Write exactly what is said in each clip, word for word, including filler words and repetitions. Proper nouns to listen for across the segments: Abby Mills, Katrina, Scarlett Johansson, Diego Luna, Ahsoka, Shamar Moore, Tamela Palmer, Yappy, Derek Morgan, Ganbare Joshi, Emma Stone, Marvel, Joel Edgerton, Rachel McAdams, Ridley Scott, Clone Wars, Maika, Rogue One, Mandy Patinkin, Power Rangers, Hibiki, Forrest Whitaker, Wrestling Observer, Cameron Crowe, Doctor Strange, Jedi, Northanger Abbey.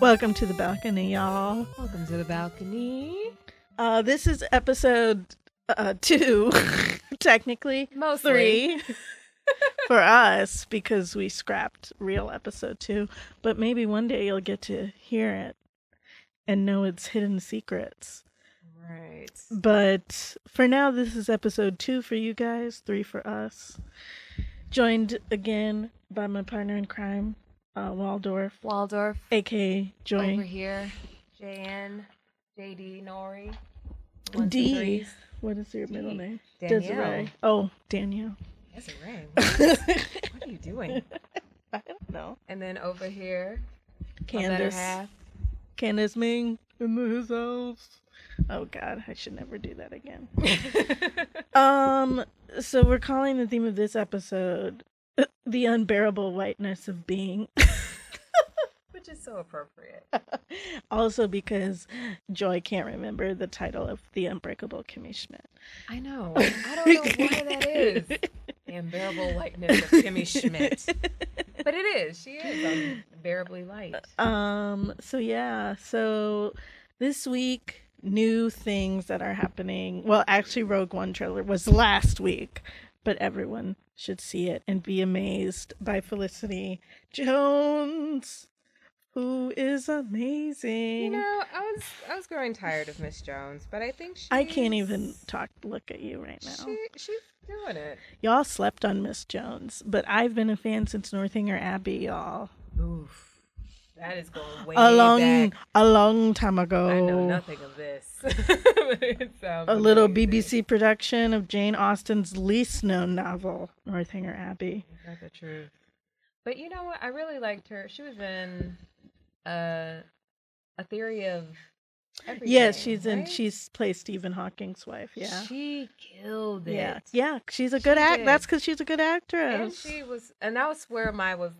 Welcome to the balcony, y'all. Welcome to the balcony. Uh, this is episode uh, two, technically. Mostly. Three. For us, because we scrapped real episode two. But maybe one day you'll get to hear it and know its hidden secrets. Right. But for now, this is episode two for you guys, three for us. Joined again by my partner in crime, uh, Waldorf. Waldorf. A K A Joy. Over here, J N, J D Nori. D. What is your D. middle name? Danielle. Desiree. Oh, Danielle. Desiree. What, is, what are you doing? I don't know. And then over here, Candace. Half. Candace Ming in the house. Oh God, I should never do that again. um, so we're calling the theme of this episode the unbearable whiteness of being. Which is so appropriate. Also because Joy can't remember the title of The Unbreakable Kimmy Schmidt. I know. I don't know why that is. The unbearable lightness of Kimmy Schmidt. But it is. She is unbearably light. Um, so yeah, so this week, new things that are happening. Well, actually, Rogue One trailer was last week, but everyone should see it and be amazed by Felicity Jones, who is amazing. You know, I was I was growing tired of Miss Jones, but I think she I can't even talk. Look at you right now. She she's doing it. Y'all slept on Miss Jones, but I've been a fan since Northanger Abbey, y'all. Oof. That is going way a long, back. A long time ago. I know nothing of this. It sounds a little amazing. B B C production of Jane Austen's least known novel, Northanger Abbey. That's the truth. But you know what? I really liked her. She was in uh, a Theory of Everything. Yes, yeah, she's right? in. She's plays Stephen Hawking's wife. Yeah, she killed it. Yeah, yeah. She's a good actress. That's because she's a good actress. And she was, and that was where my was.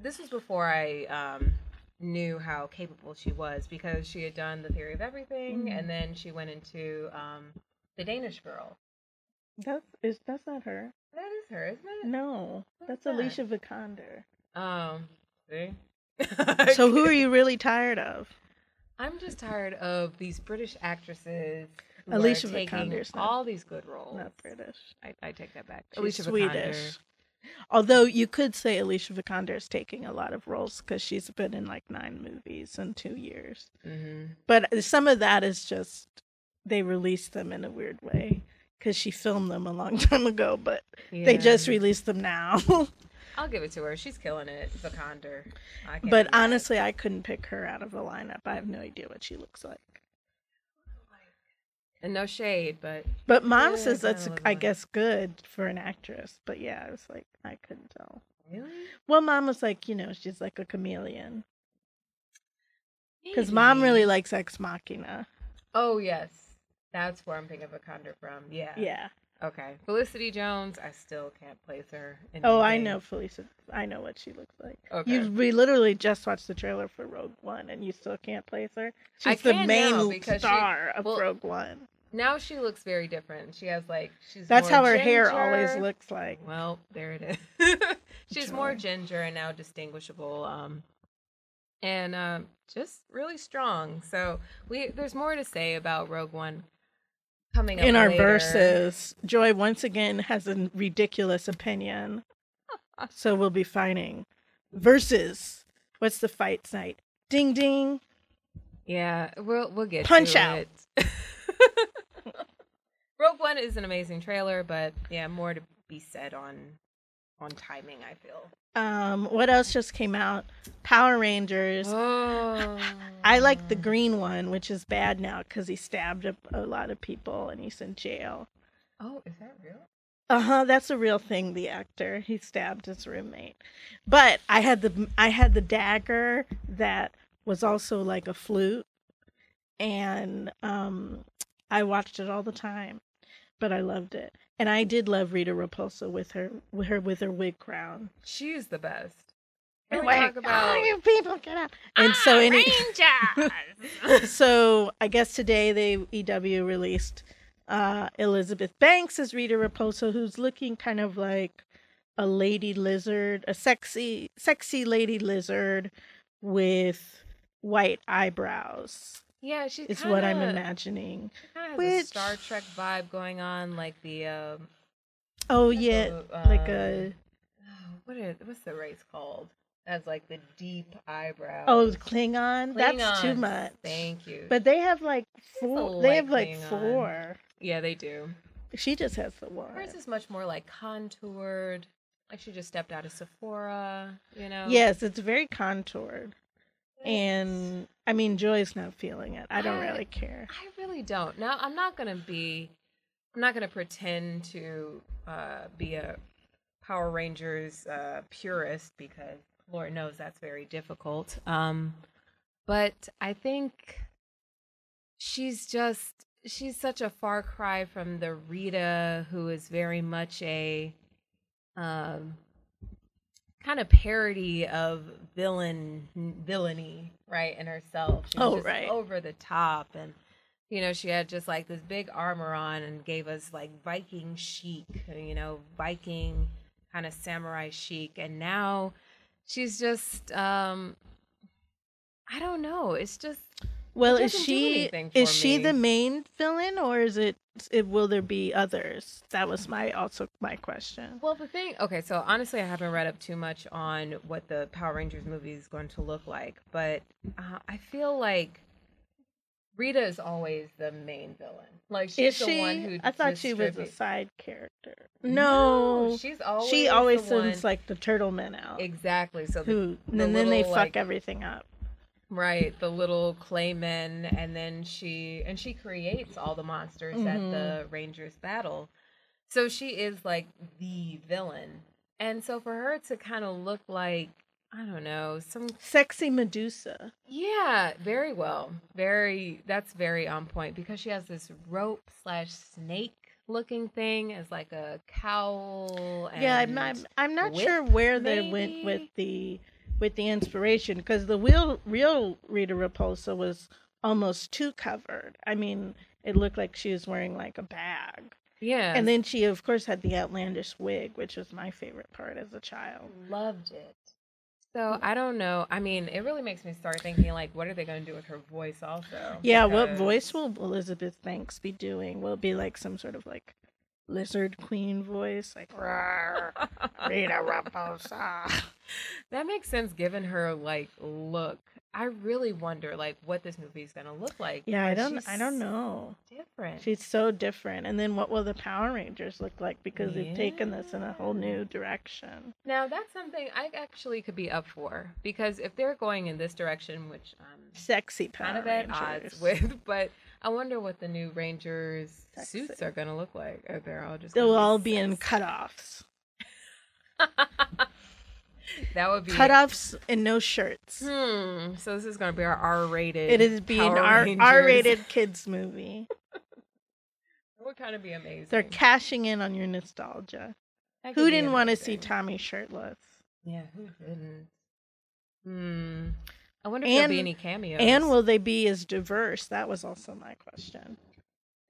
This was before I um, knew how capable she was, because she had done The Theory of Everything, mm-hmm. and then she went into um, The Danish Girl. That's is that's not her. That is her, isn't it? No, that's, that's Alicia Vikander. Um, see. So who are you really tired of? I'm just tired of these British actresses. Who Alicia are taking all not, these good roles. Not British. I, I take that back. She's Alicia Swedish. Vikander. Although you could say Alicia Vikander is taking a lot of roles because she's been in like nine movies in two years. Mm-hmm. But some of that is just they released them in a weird way because she filmed them a long time ago, but yeah. they just released them now. I'll give it to her. She's killing it, Vikander. I can't but honestly, that. I couldn't pick her out of a lineup. I have no idea what she looks like. And no shade, but... But Mom yeah, says that's, I like. guess, good for an actress. But yeah, I was like, I couldn't tell. Really? Well, Mom was like, you know, she's like a chameleon. Because Mom really likes Ex Machina. Oh, yes. That's where I'm thinking of Vikander from. Yeah. Yeah. Okay. Felicity Jones, I still can't place her. In oh, I know Felicity. I know what she looks like. Okay. You, we literally just watched the trailer for Rogue One, and you still can't place her? She's I the main star she, of well, Rogue One. Now she looks very different. She has, like, she's That's more how her ginger. hair always looks like. Well, there it is. She's Joy. more ginger and now distinguishable. Um, and um, just really strong. So we there's more to say about Rogue One. Coming up in our later. verses, Joy once again has a ridiculous opinion, so we'll be fighting. Verses. What's the fight night? Ding ding. Yeah, we'll we'll get punch to out. It. Rogue One is an amazing trailer, but yeah, more to be said on on timing. I feel. Um, what else just came out? Power Rangers. Oh. I like the green one, which is bad now because he stabbed a, a lot of people and he's in jail. Oh, is that real? Uh-huh. That's a real thing. The actor, he stabbed his roommate. But I had the I had the dagger that was also like a flute, and um, I watched it all the time. But I loved it. And I did love Rita Repulsa with her, with her, with her wig crown. She is the best. And we talk about oh, you people get up. And ah, so, any... Rangers. So I guess today they E W released uh, Elizabeth Banks as Rita Repulsa, who's looking kind of like a lady lizard, a sexy, sexy lady lizard with white eyebrows. Yeah, she's it's kinda, what I'm imagining. Kind of has a Star Trek vibe going on, like the. Um, oh yeah, the, uh, like a. What is what's the race called? That's like the deep eyebrows. Oh, Klingon. Klingons. That's too much. Thank you. But they have like four. They have like Klingon. four. Yeah, they do. She just has the one. Hers is much more like contoured. Like she just stepped out of Sephora, you know? Yes, it's very contoured. And, I mean, Joy's not feeling it. I don't I, really care. I really don't. Now, I'm not going to be, I'm not going to pretend to uh, be a Power Rangers uh, purist because Lord knows that's very difficult. Um, but I think she's just, she's such a far cry from the Rita who is very much a um, kind of parody of villain villainy, right, in herself. She was oh, just right. over the top. And, you know, she had just, like, this big armor on and gave us, like, Viking chic, you know, Viking kind of samurai chic. And now she's just, um, I don't know, it's just... Well, is she is she the main villain, or is it, it? Will there be others? That was my also my question. Well, the thing. Okay, so honestly, I haven't read up too much on what the Power Rangers movie is going to look like, but uh, I feel like Rita is always the main villain. Like she's is the she? one who. I thought she was a side character. No, no she's always she always the sends one... like the turtle men out. Exactly. So the, who the and little, then they fuck like, everything up. Right, the little clay men, and then she and she creates all the monsters mm-hmm. at the Rangers battle. So she is like the villain. And so for her to kind of look like, I don't know, some sexy Medusa. Yeah, very well. Very that's very on point because she has this rope slash snake looking thing as like a cowl and Yeah, I'm not, I'm not whip, sure where maybe? they went with the With the inspiration, because the real, real Rita Repulsa was almost too covered. I mean, it looked like she was wearing like a bag. Yeah. And then she, of course, had the outlandish wig, which was my favorite part as a child. Loved it. So I don't know. I mean, it really makes me start thinking, like, what are they going to do with her voice also? Yeah, because... what voice will Elizabeth Banks be doing? Will it be like some sort of like lizard queen voice? Like, Rawr, Rita Repulsa. That makes sense given her like look. I really wonder like what this movie is gonna look like. Yeah, I don't I don't know. So different. She's so different. And then what will the Power Rangers look like? Because yeah. they've taken this in a whole new direction. Now that's something I actually could be up for, because if they're going in this direction, which um sexy Power kind of at Rangers. odds with, but I wonder what the new Rangers sexy. suits are gonna look like. Are they all just They'll all be, be in cutoffs. That would be cutoffs and no shirts. Hmm. So this is going to be our R-rated. It is being our R-rated kids movie. It would kind of be amazing. They're cashing in on your nostalgia. Who didn't want to see Tommy shirtless? Yeah, who didn't? Hmm. I wonder if and, there'll be any cameos. And will they be as diverse? That was also my question.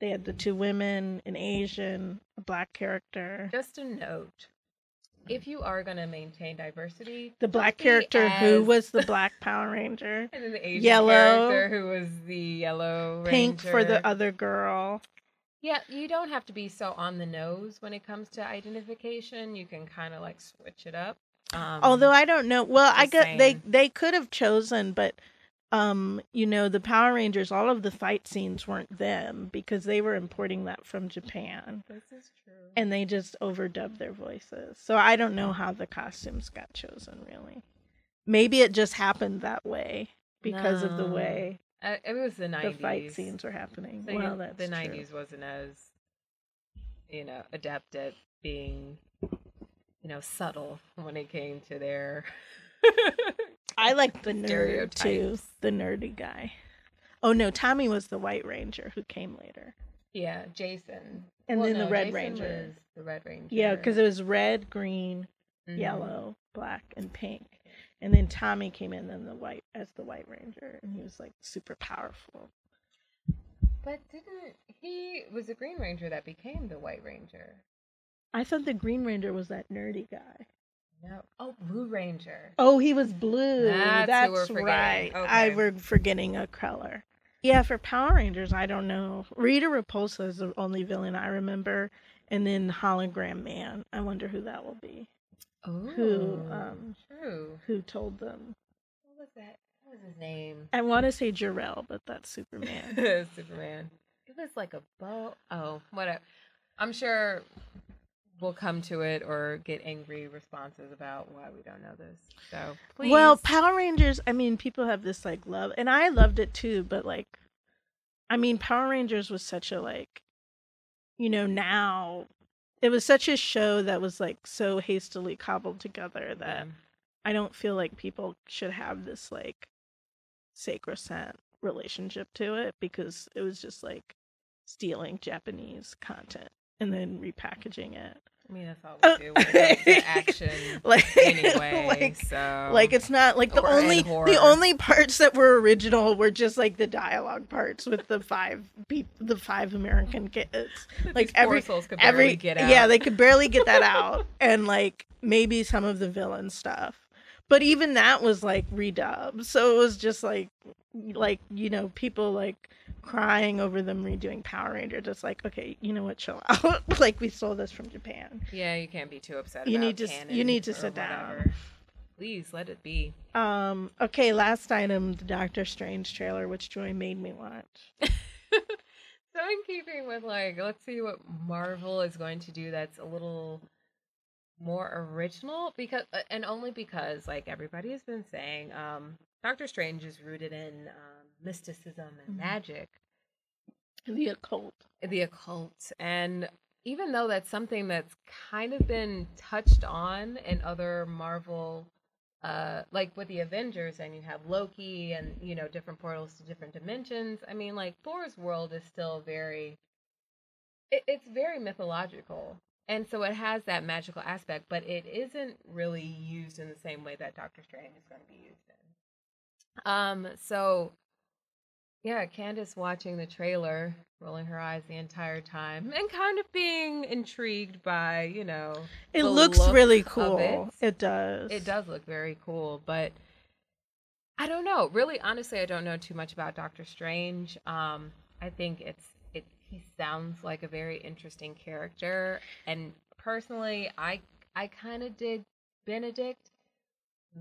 They had the two women, an Asian, a black character. Just a note. If you are going to maintain diversity, the black character as... who was the black Power Ranger, and then the Asian yellow, character who was the yellow pink Ranger. for the other girl. Yeah, you don't have to be so on the nose when it comes to identification. You can kind of like switch it up. Um, Although I don't know. Well, I guess they they could have chosen, but um, you know, the Power Rangers, all of the fight scenes weren't them because they were importing that from Japan. This is true. And they just overdubbed their voices. So I don't know how the costumes got chosen, really. Maybe it just happened that way because no. of the way uh, it was the nineties. The fight scenes were happening. So, well, that's the nineties true. Wasn't as, you know, adept at being, you know, subtle when it came to their... I like the nerd too, the nerdy guy. Oh no, Tommy was the White Ranger who came later. Yeah, Jason. And well, then no, the Red Jason Ranger. Was the Red Ranger. Yeah, because it was red, green, mm-hmm. yellow, black, and pink. And then Tommy came in and the white as the White Ranger, and he was like super powerful. But didn't he was the Green Ranger that became the White Ranger? I thought the Green Ranger was that nerdy guy. No. Oh, Blue Ranger. Oh, he was blue. That's, That's who we're forgetting. Right. Okay. I were forgetting a color. Yeah, for Power Rangers, I don't know. Rita Repulsa is the only villain I remember. And then Hologram Man. I wonder who that will be. Oh, who, um, true. Who told them? What was that? What was his name? I want to say Jor-El, but that's Superman. Superman. It was like a bow. Oh, whatever. I'm sure we'll come to it or get angry responses about why we don't know this. So please. Well, Power Rangers, I mean, people have this like love, and I loved it too, but like, I mean, Power Rangers was such a like, you know, now it was such a show that was like so hastily cobbled together that mm. I don't feel like people should have this like sacrosanct relationship to it, because it was just like stealing Japanese content and then repackaging it. I mean, that's all we do when it comes to action like, anyway. Like, so. like, it's not like the or only the only parts that were original were just like the dialogue parts with the five people, the five American kids. Like every could every get out. Yeah, they could barely get that out, and like maybe some of the villain stuff, but even that was like redubbed. So it was just like like you know people like. crying over them redoing Power Rangers. It's like, okay, you know what, chill out. Like, we stole this from Japan. Yeah, you can't be too upset you about need to, canon You need to sit whatever. down. Please, let it be. Um. Okay, last item, the Doctor Strange trailer, which Joy made me watch. So in keeping with, like, let's see what Marvel is going to do that's a little more original, because, and only because, like, everybody has been saying, um, Doctor Strange is rooted in... Um, mysticism and magic, the occult the occult and even though that's something that's kind of been touched on in other Marvel, uh like with the Avengers, and you have Loki, and you know, different portals to different dimensions. I mean, like, Thor's world is still very it, it's very mythological, and so it has that magical aspect, but it isn't really used in the same way that Doctor Strange is going to be used in. um so Yeah, Candace watching the trailer, rolling her eyes the entire time, and kind of being intrigued by, you know, it the looks look really cool. It. it does. It does look very cool, but I don't know. Really, honestly, I don't know too much about Doctor Strange. Um, I think it's it. He sounds like a very interesting character, and personally, I I kind of dig Benedict.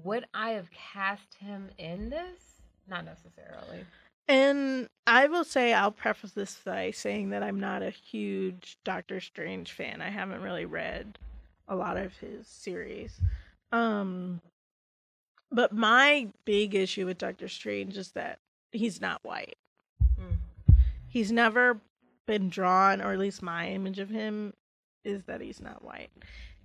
Would I have cast him in this? Not necessarily. And I will say, I'll preface this by saying that I'm not a huge Doctor Strange fan. I haven't really read a lot of his series. Um, but my big issue with Doctor Strange is that he's not white. Mm. He's never been drawn, or at least my image of him is that he's not white.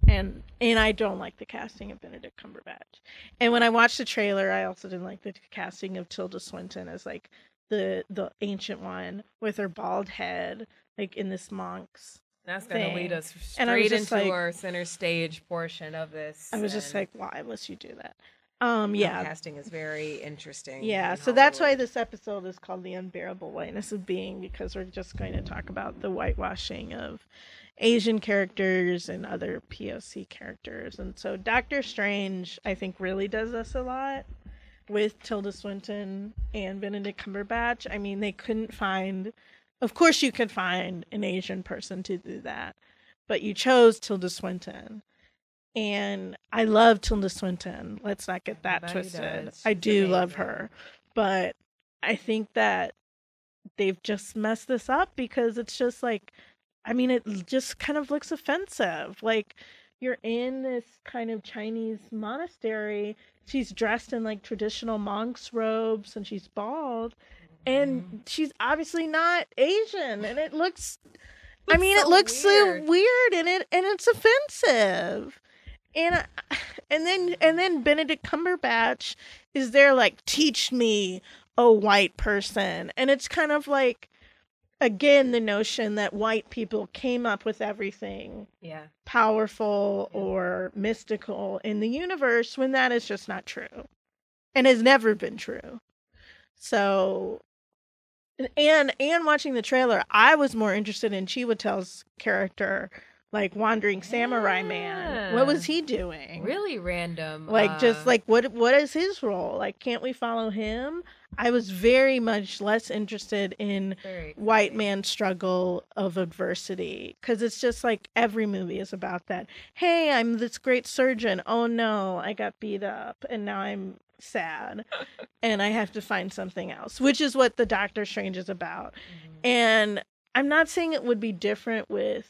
And and I don't like the casting of Benedict Cumberbatch. And when I watched the trailer, I also didn't like the casting of Tilda Swinton as, like, the the ancient one with her bald head, like, in this monk's That's going to lead us straight into like, our center stage portion of this. I was just like, why must you do that? Um, yeah. The casting is very interesting. Yeah, in so Hollywood. That's why this episode is called The Unbearable Whiteness of Being, because we're just going to talk about the whitewashing of Asian characters and other P O C characters. And so Doctor Strange, I think, really does this a lot with Tilda Swinton and Benedict Cumberbatch. I mean, they couldn't find... Of course you could find an Asian person to do that, but you chose Tilda Swinton. And I love Tilda Swinton. Let's not get that Everybody twisted. Does. I do amazing. love her. But I think that they've just messed this up, because it's just like, I mean, it just kind of looks offensive. Like, you're in this kind of Chinese monastery. She's dressed in like traditional monk's robes, and she's bald. And mm-hmm. she's obviously not Asian. And it looks, looks I mean, so it looks weird. so weird and it and it's offensive. And and then and then Benedict Cumberbatch is there like, teach me, a white person. And it's kind of like, again, the notion that white people came up with everything yeah. powerful yeah. or mystical in the universe, when that is just not true and has never been true. So, and and watching the trailer, I was more interested in Chiwetel's character like wandering samurai yeah. man. What was he doing? Really random. Like uh, just like what what is his role? Like can't we follow him? I was very much less interested in white man's struggle of adversity because it's just like every movie is about that. Hey, I'm this great surgeon. Oh no, I got beat up and now I'm sad and I have to find something else, which is what the Doctor Strange is about. Mm-hmm. And I'm not saying it would be different with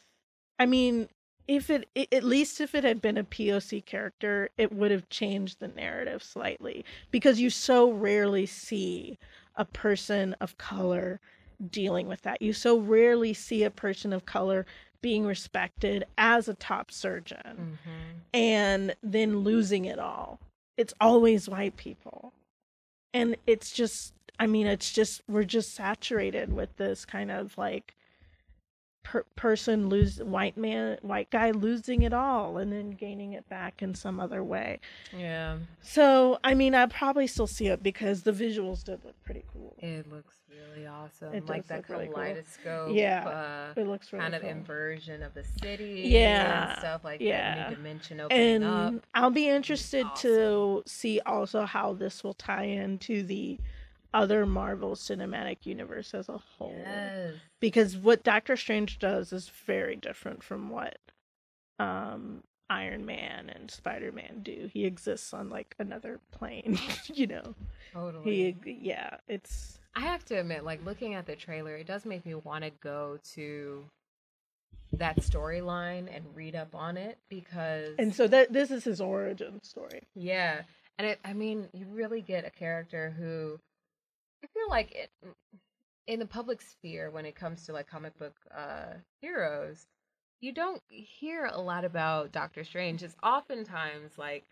I mean, if it, it at least if it had been a P O C character, it would have changed the narrative slightly because you so rarely see a person of color dealing with that. You so rarely see a person of color being respected as a top surgeon mm-hmm. and then losing it all. It's always white people. And it's just, I mean, it's just, we're just saturated with this kind of like, Per- person lose white man white guy losing it all and then gaining it back in some other way. Yeah. So I mean, I probably still see it because the visuals did look pretty cool. It looks really awesome. It like that kaleidoscope. Really cool. Yeah. Uh, it looks really kind of cool. Inversion of the city. Yeah. And stuff like yeah. that. New dimension opening and up. I'll be interested awesome. to see also how this will tie into the other Marvel Cinematic Universe as a whole. Yes. Because what Doctor Strange does is very different from what um, Iron Man and Spider-Man do. He exists on like another plane, you know. Totally. He, yeah, it's... I have to admit, like, looking at the trailer, it does make me want to go to that storyline and read up on it because... And so that this is his origin story. Yeah. And it, I mean, you really get a character who... I feel like it, in the public sphere, when it comes to like comic book uh, heroes, you don't hear a lot about Doctor Strange. It's oftentimes like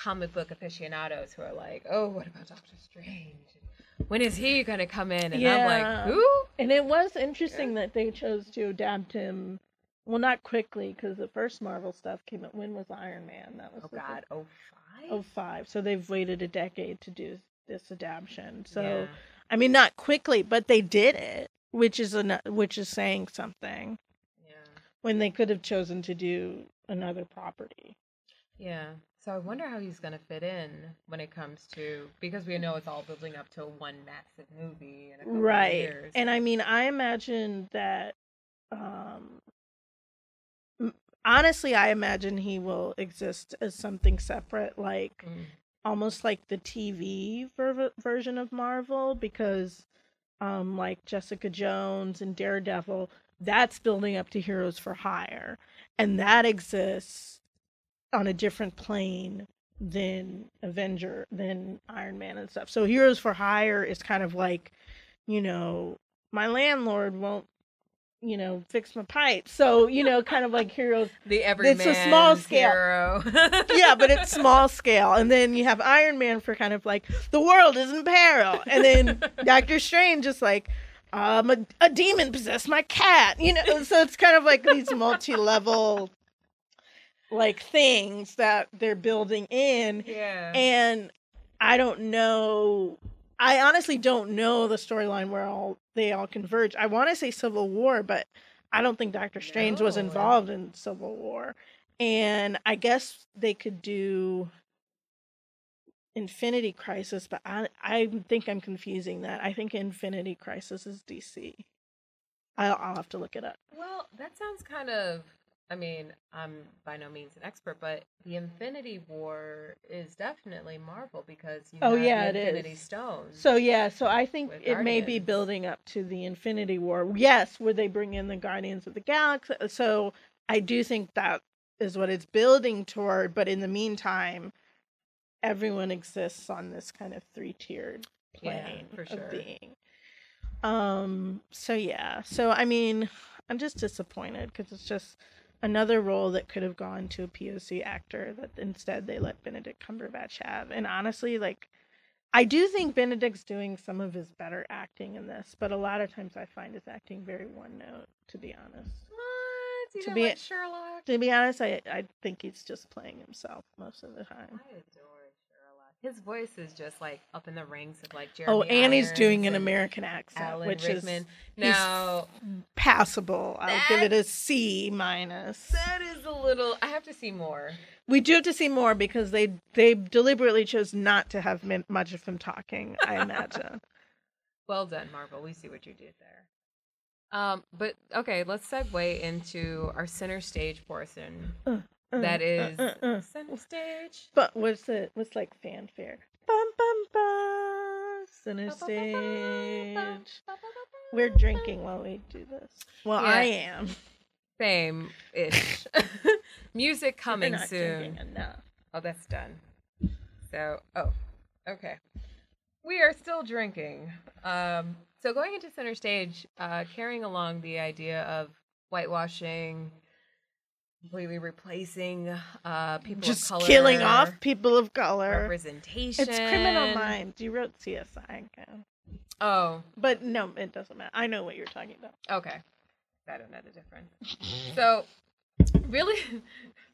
comic book aficionados who are like, "Oh, what about Doctor Strange? When is he going to come in?" And yeah. I'm like, "Who?" And it was interesting yeah. that they chose to adapt him. Well, not quickly because the first Marvel stuff came out. When was Iron Man? That was oh god, oh five, oh five. So they've waited a decade to do this adaptation. So. Yeah. I mean, not quickly, but they did it, which is an, which is saying something. Yeah. When they could have chosen to do another property. Yeah. So I wonder how he's going to fit in when it comes to, because we know it's all building up to one massive movie in a couple right. of years. And I mean, I imagine that, um, honestly, I imagine he will exist as something separate, like, mm. almost like the T V ver- version of Marvel because um, like Jessica Jones and Daredevil, that's building up to Heroes for Hire. And that exists on a different plane than Avenger, than Iron Man and stuff. So Heroes for Hire is kind of like, you know, my landlord won't, you know, fix my pipe. So, you know, kind of like heroes. The everyman hero. It's a small scale. Hero. Yeah, but it's small scale. And then you have Iron Man for kind of like, the world is in peril. And then Doctor Strange just like, um, a, a demon possessed my cat. You know, so it's kind of like these multi-level like things that they're building in. Yeah. And I don't know... I honestly don't know the storyline where all they all converge. I want to say Civil War, but I don't think Doctor Strange no, was involved yeah. in Civil War. And I guess they could do Infinity Crisis, but I I think I'm confusing that. I think Infinity Crisis is D C. I'll, I'll have to look it up. Well, that sounds kind of... I mean, I'm by no means an expert, but the Infinity War is definitely Marvel because you oh, have yeah, the Infinity Stone. So, yeah, so I think it Guardians. may be building up to the Infinity War. Yes, where they bring in the Guardians of the Galaxy. So I do think that is what it's building toward. But in the meantime, everyone exists on this kind of three-tiered plane yeah, for sure. of being. Um, so, yeah. So, I mean, I'm just disappointed because it's just... another role that could have gone to a P O C actor that instead they let Benedict Cumberbatch have. And honestly, like, I do think Benedict's doing some of his better acting in this, but a lot of times I find his acting very one note, to be honest. What? You to be like Sherlock? To be honest, I I think he's just playing himself most of the time. I adore Sherlock. His voice is just like up in the ranks of like Jeremy. Oh, Annie's Irons doing an American accent, Alan which Rickman. Is now passable. I'll give it a C minus. That is a little. I have to see more. We do have to see more because they they deliberately chose not to have much of him talking. I imagine. Well done, Marvel. We see what you did there. Um, but okay, let's segue into our center stage portion. Uh. That is uh, uh, uh, uh. center stage. But what's it? What's like fanfare? Bum bum bum. Center stage. We're drinking while we do this. Well, yeah. I am. Same ish. Music coming We're not soon. Drinking enough. Oh, that's done. So, oh, okay. We are still drinking. Um, so going into center stage, uh, carrying along the idea of whitewashing. Completely replacing uh, people Just of color. Just killing off people of color. Representation. It's Criminal Minds. You wrote C S I again. Oh. But no, it doesn't matter. I know what you're talking about. Okay. I don't know the difference. So, really?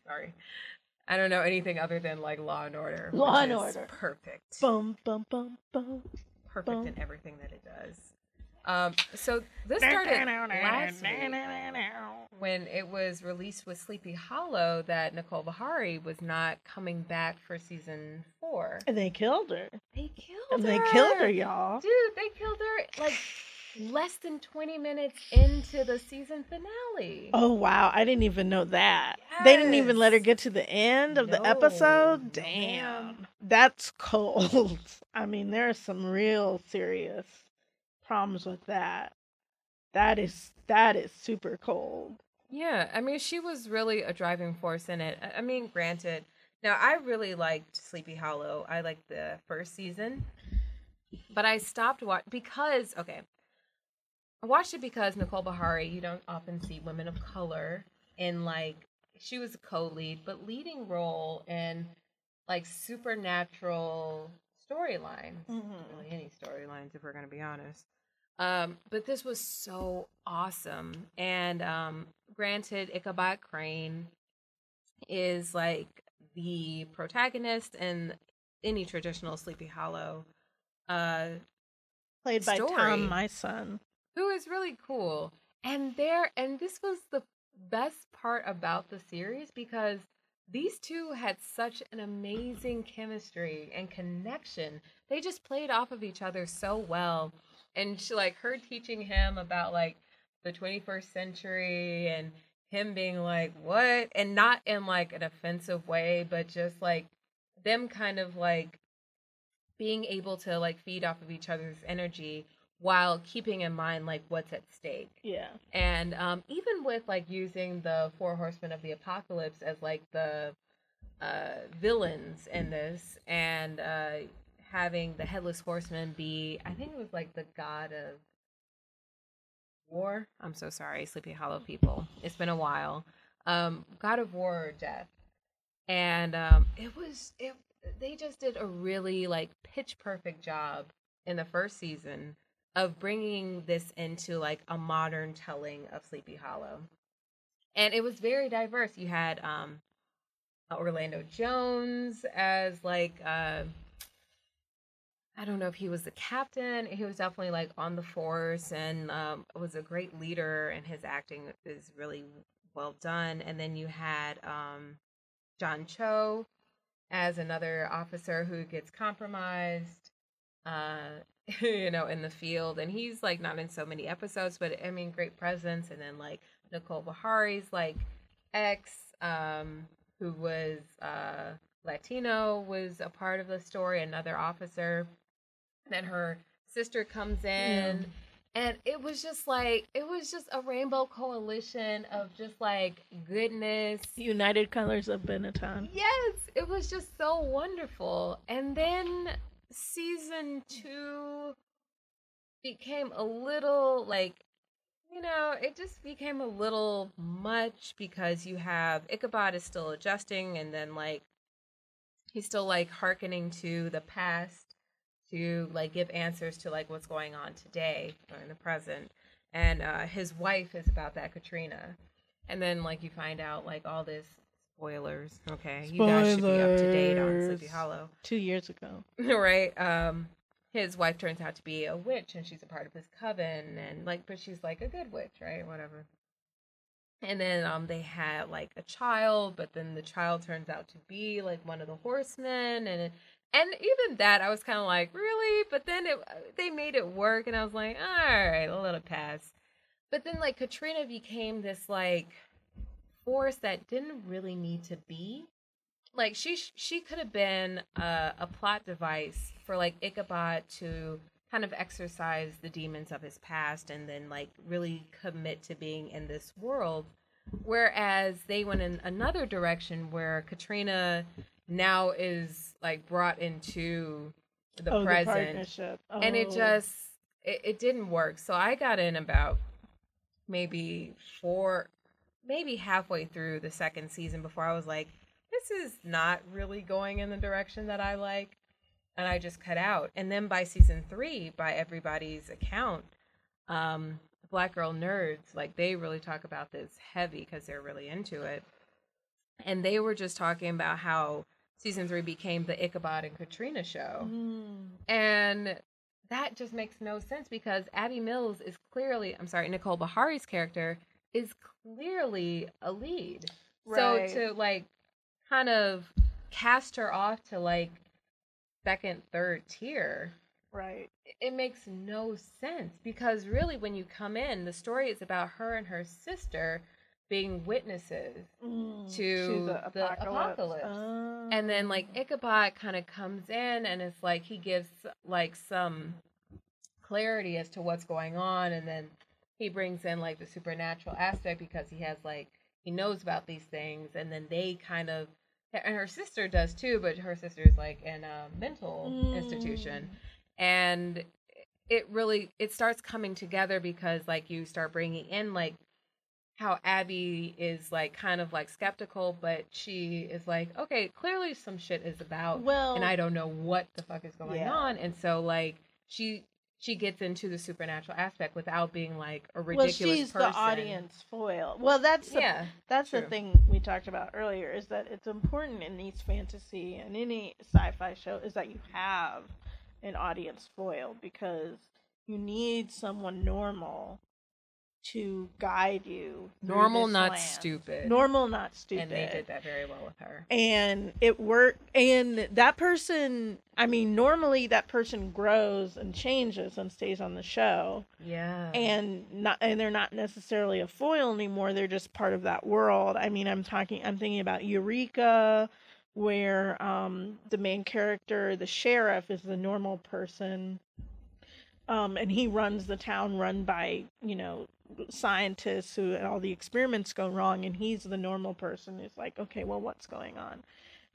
Sorry. I don't know anything other than like Law and Order. Law and Order. Perfect. Bum, bum, bum, bum. Perfect bum. In everything that it does. Um, so this started last week when it was released with Sleepy Hollow that Nicole Beharie was not coming back for season four. And they killed her. They killed her. They killed her, y'all. Dude, they killed her like less than twenty minutes into the season finale. Oh, wow. I didn't even know that. Yes. They didn't even let her get to the end of no. the episode. Damn. That's cold. I mean, there are some real serious problems with that. That is that is super cold. Yeah, I mean, she was really a driving force in it. I mean, granted, now I really liked Sleepy Hollow. I liked the first season, but I stopped watching because okay, I watched it because Nicole Beharie. You don't often see women of color in like she was a co-lead, but leading role in like supernatural storylines, mm-hmm. really any storylines if we're going to be honest. Um, but this was so awesome. And um, granted, Ichabod Crane is like the protagonist in any traditional Sleepy Hollow uh, played by story, Tom, my son, who is really cool. And there, and this was the best part about the series because these two had such an amazing chemistry and connection. They just played off of each other so well. And she, like, her teaching him about, like, the twenty-first century and him being like, what? And not in, like, an offensive way, but just, like, them kind of, like, being able to, like, feed off of each other's energy while keeping in mind, like, what's at stake. Yeah. And um, even with, like, using the Four Horsemen of the Apocalypse as, like, the uh, villains in this and uh having the Headless Horseman be, I think it was like the god of war. I'm so sorry, Sleepy Hollow people. It's been a while. Um, god of war or death. And um, it was, it, they just did a really like pitch perfect job in the first season of bringing this into like a modern telling of Sleepy Hollow. And it was very diverse. You had um, Orlando Jones as like, uh, I don't know if he was the captain. He was definitely like on the force and um, was a great leader, and his acting is really well done. And then you had um, John Cho as another officer who gets compromised, uh, you know, in the field. And he's like not in so many episodes, but I mean, great presence. And then like Nicole Beharie's like ex um, who was uh, Latino was a part of the story, another officer. Then her sister comes in, yeah. and it was just like it was just a rainbow coalition of just like goodness, United Colors of Benetton. Yes, it was just so wonderful. And then season two became a little like, you know, it just became a little much because you have Ichabod is still adjusting, and then like he's still like hearkening to the past. To like give answers to like what's going on today or in the present, and uh, his wife is about that Katrina, and then like you find out like all this Spoilers. Okay. Spoilers. You guys should be up to date on Sleepy Hollow. Two years ago. Right. Um, his wife turns out to be a witch, and she's a part of his coven, and like, but she's like a good witch, right? Whatever. And then um, they had like a child, but then the child turns out to be like one of the horsemen, and and even that I was kind of like, really? But then it, they made it work, and I was like, all right, I'll let it pass. But then like Katrina became this like force that didn't really need to be. Like she she could have been a, a plot device for like Ichabod to kind of exercise the demons of his past and then like really commit to being in this world, whereas they went in another direction where Katrina now is like brought into the oh, present the partnership. Oh. And it just it, it didn't work. So I got in about maybe four maybe halfway through the second season before I was like, this is not really going in the direction that I like. And I just cut out. And then by season three, by everybody's account, um, Black Girl Nerds, like they really talk about this heavy because they're really into it. And they were just talking about how season three became the Ichabod and Katrina show. Mm. And that just makes no sense because Abby Mills is clearly, I'm sorry, Nicole Beharie's character is clearly a lead. Right. So to like kind of cast her off to like, second, third tier, right? It makes no sense because really when you come in, the story is about her and her sister being witnesses mm, to the apocalypse. The apocalypse. Oh. And then like Ichabod kind of comes in and it's like he gives like some clarity as to what's going on, and then he brings in like the supernatural aspect because he has like, he knows about these things, and then they kind of, and her sister does too, but her sister's like in a mental mm. institution. And it really, it starts coming together because like you start bringing in like how Abby is like kind of like skeptical, but she is like, okay, clearly some shit is about, well, and I don't know what the fuck is going yeah. on. And so like she, she gets into the supernatural aspect without being like a ridiculous person. Well, she's person. The audience foil. Well, that's the, yeah, that's true. The thing we talked about earlier is that it's important in these fantasy and any sci-fi show is that you have an audience foil because you need someone normal to guide you. Normal, not land. Stupid. Normal, not stupid. And they did that very well with her. And it worked. And that person, I mean, normally that person grows and changes and stays on the show. Yeah. And not, and they're not necessarily a foil anymore. They're just part of that world. I mean, I'm talking, I'm thinking about Eureka, where um, the main character, the sheriff, is the normal person. Um, and he runs the town run by, you know, scientists who, and all the experiments go wrong, and he's the normal person who's like, okay, well, what's going on?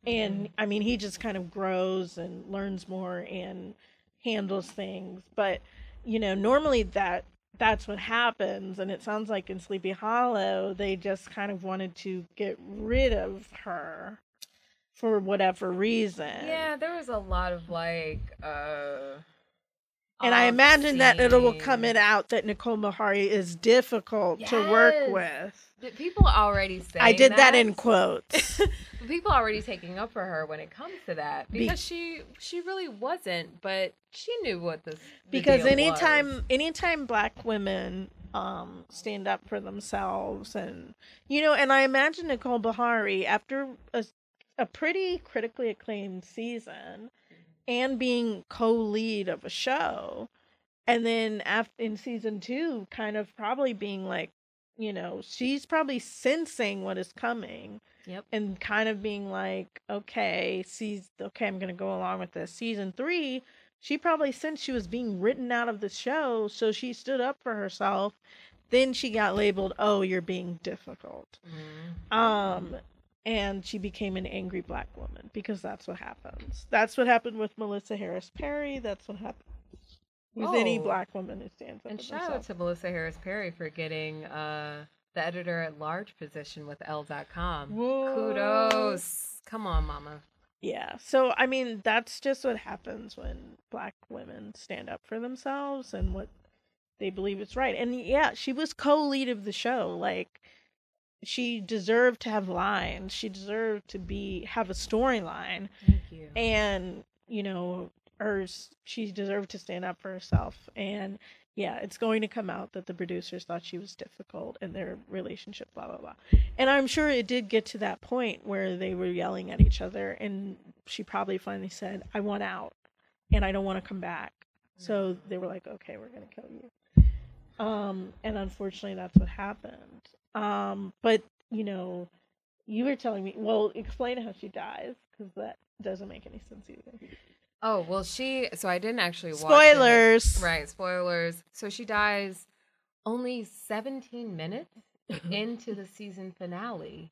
And, I mean, he just kind of grows and learns more and handles things. But, you know, normally that that's what happens, and it sounds like in Sleepy Hollow, they just kind of wanted to get rid of her for whatever reason. Yeah, there was a lot of, like, uh... And I imagine scene. That it will come it out that Nicole Beharie is difficult yes. to work with. People already say I did that, that in quotes. People already taking up for her when it comes to that because Be- she she really wasn't, but she knew what this because deal anytime was. Anytime Black women um, stand up for themselves, and you know, and I imagine Nicole Beharie after a, a pretty critically acclaimed season. And being co-lead of a show, and then after, in season two, kind of probably being like, you know, she's probably sensing what is coming, yep, and kind of being like, okay, season, okay, I'm gonna go along with this. Season three, she probably sensed she was being written out of the show, so she stood up for herself. Then she got labeled, oh, you're being difficult, mm-hmm. um. And she became an angry Black woman because that's what happens. That's what happened with Melissa Harris Perry. That's what happened with oh. any Black woman who stands up. And shout herself. Out to Melissa Harris Perry for getting uh, the editor at large position with L dot com. Whoa. Kudos. Come on, mama. Yeah. So, I mean, that's just what happens when Black women stand up for themselves and what they believe is right. And yeah, she was co-lead of the show. Like, she deserved to have lines. She deserved to be have a storyline. Thank you. And, you know, hers, she deserved to stand up for herself. And yeah, it's going to come out that the producers thought she was difficult in their relationship, blah, blah, blah. And I'm sure it did get to that point where they were yelling at each other, and she probably finally said, I want out, and I don't want to come back. So they were like, okay, we're going to kill you. Um, and unfortunately, that's what happened. Um, but, you know, you were telling me, well, explain how she dies, because that doesn't make any sense either. Oh, well, she, so I didn't actually watch Spoilers! It. Right, spoilers. So she dies only seventeen minutes into the season finale.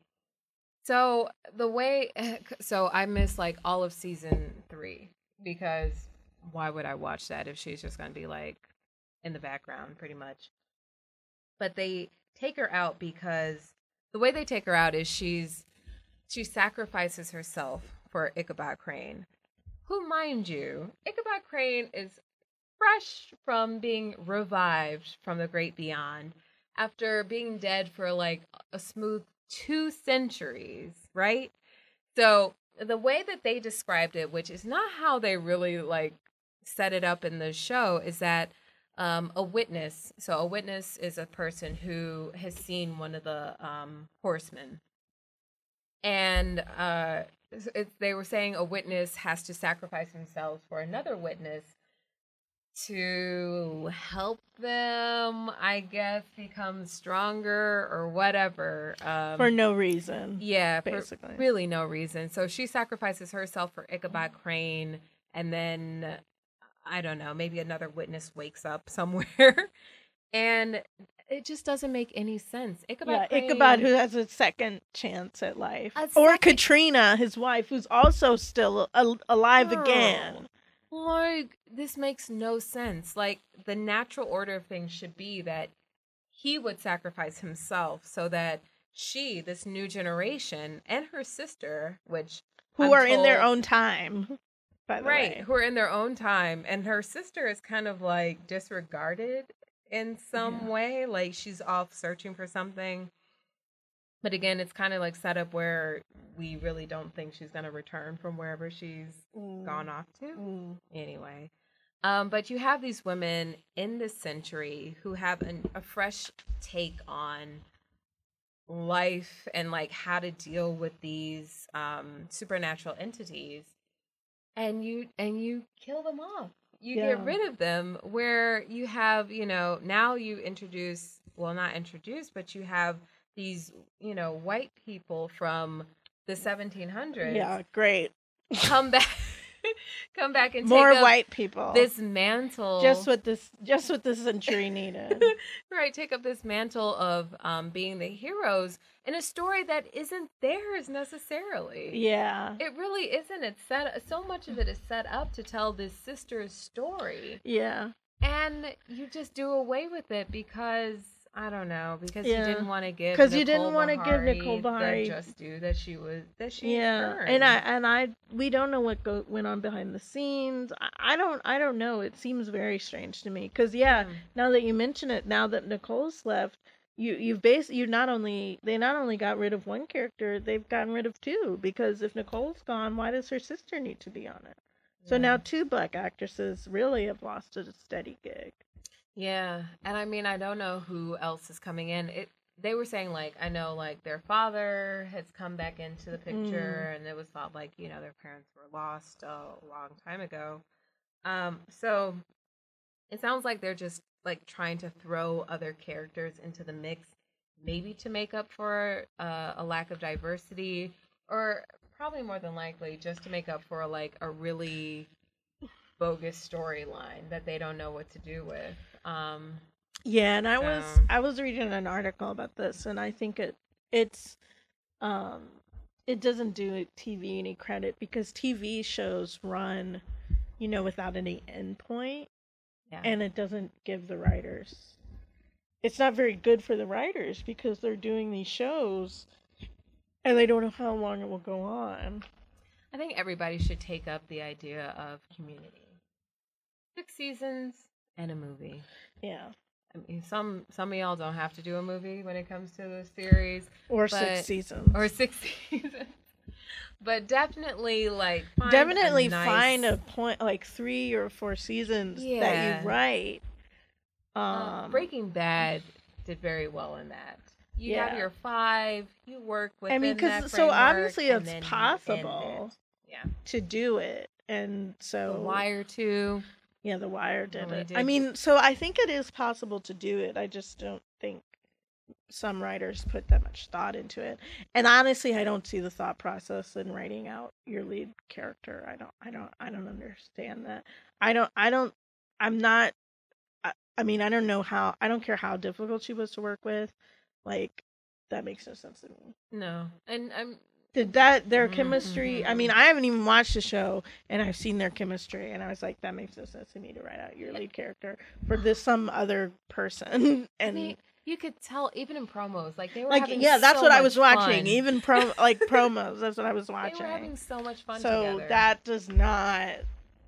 So the way, so I missed like all of season three, because why would I watch that if she's just going to be like in the background pretty much? But they take her out because the way they take her out is she's, she sacrifices herself for Ichabod Crane. Who, mind you, Ichabod Crane is fresh from being revived from the great beyond after being dead for like a smooth two centuries, right? So the way that they described it, which is not how they really like set it up in the show, is that um, a witness, so a witness is a person who has seen one of the um, horsemen. And uh, it, they were saying a witness has to sacrifice themselves for another witness to help them, I guess, become stronger or whatever. Um, for no reason. Yeah, basically. For really no reason. So she sacrifices herself for Ichabod Crane, and then, I don't know, maybe another witness wakes up somewhere. And it just doesn't make any sense. Ichabod, yeah, Crane, Ichabod, who has a second chance at life, or Katrina, his wife, who's also still al- alive Girl. again. Like, this makes no sense. Like, the natural order of things should be that he would sacrifice himself so that she, this new generation, and her sister, which who I'm are told, in their own time, by the right, way, who are in their own time, and her sister is kind of like disregarded in some yeah. way, like she's off searching for something. But again, it's kind of like set up where we really don't think she's going to return from wherever she's mm. gone off to. Mm. Anyway, um, but you have these women in this century who have an, a fresh take on life and like how to deal with these um, supernatural entities, and you and you kill them off. You yeah. get rid of them, where you have, you know, now you introduce, well, not introduce, but you have these, you know, white people from the seventeen hundreds. Yeah, great. Come back, come back and more take white people. This mantle, just what this, just what this century needed. Right, take up this mantle of um, being the heroes in a story that isn't theirs necessarily. Yeah. It really isn't. It's set, so much of it is set up to tell this sister's story. Yeah. And you just do away with it because, I don't know, because yeah. you didn't want to give Because you didn't want to give Nicole Beharie the just due that she was, that she yeah. earned. And I, and I, we don't know what go, went on behind the scenes. I, I don't, I don't know. It seems very strange to me. Cause yeah, mm. now that you mention it, now that Nicole's left, You you've bas- you not only they not only got rid of one character, they've gotten rid of two, because if Nicole's gone, why does her sister need to be on it? Yeah. So now two black actresses really have lost a steady gig. Yeah, and I mean, I don't know who else is coming in. It they were saying, like, I know, like, their father has come back into the picture, mm. and it was thought, like, you know, their parents were lost a long time ago. Um, so it sounds like they're just like trying to throw other characters into the mix, maybe to make up for uh, a lack of diversity, or probably more than likely just to make up for like a really bogus storyline that they don't know what to do with. Um, yeah, and so. I was I was reading an article about this, and I think it it's um, it doesn't do T V any credit, because T V shows run, you know, without any end point. Yeah. And it doesn't give the writers. It's not very good for the writers, because they're doing these shows and they don't know how long it will go on. I think everybody should take up the idea of Community. Six seasons and a movie. Yeah. Some some of y'all don't have to do a movie when it comes to this series. Or but, six seasons. Or six seasons. But definitely, like, find Definitely a nice... find a point, like, three or four seasons yeah. that you write. Um, uh, Breaking Bad did very well in that. You yeah. have your five, you work within I mean, cause, that framework. So obviously it's possible it. yeah. to do it. And so... The Wire, too. Yeah, The Wire did it. Did. I mean, so I think it is possible to do it. I just don't think some writers put that much thought into it. And honestly, I don't see the thought process in writing out your lead character. I don't I don't I don't understand that. I don't I don't I'm not I, I mean, I don't know how I don't care how difficult she was to work with. Like, that makes no sense to me. No. And I'm Did that their chemistry? Mm-hmm. I mean, I haven't even watched the show, and I've seen their chemistry, and I was like, that makes no sense to me to write out your lead character for this some other person. And I mean, you could tell even in promos, like they were like, having yeah, that's so what I was watching. Fun. Even pro like promos, that's what I was watching. They were having so much fun. So together. That does not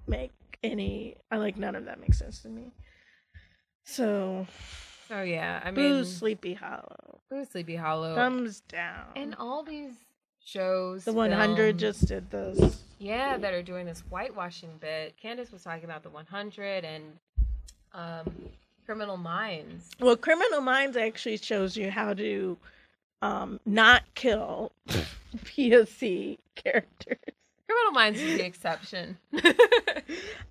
make any. I like none of that makes sense to me. So. So yeah, I mean, boo Sleepy Hollow. Boo Sleepy Hollow. Thumbs down. And all these. Shows the one hundred films, just did those yeah that are doing this whitewashing bit. Candace was talking about the one hundred and um Criminal Minds. Well, Criminal Minds actually shows you how to um not kill P O C characters. Criminal Minds is the exception.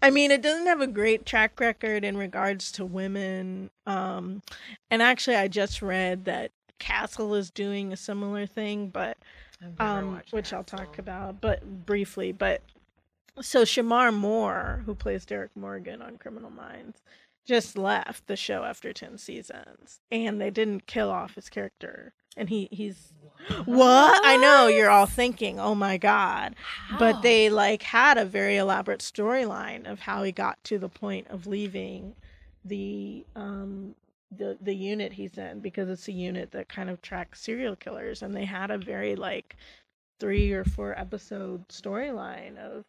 I mean, it doesn't have a great track record in regards to women, um and actually I just read that Castle is doing a similar thing, but um which Castle. I'll talk about but briefly but so Shamar Moore, who plays Derek Morgan on Criminal Minds, just left the show after ten seasons, and they didn't kill off his character, and he he's what, what? I know you're all thinking, oh my god, how? But they like had a very elaborate storyline of how he got to the point of leaving the um the the unit he's in, because it's a unit that kind of tracks serial killers, and they had a very like three or four episode storyline of,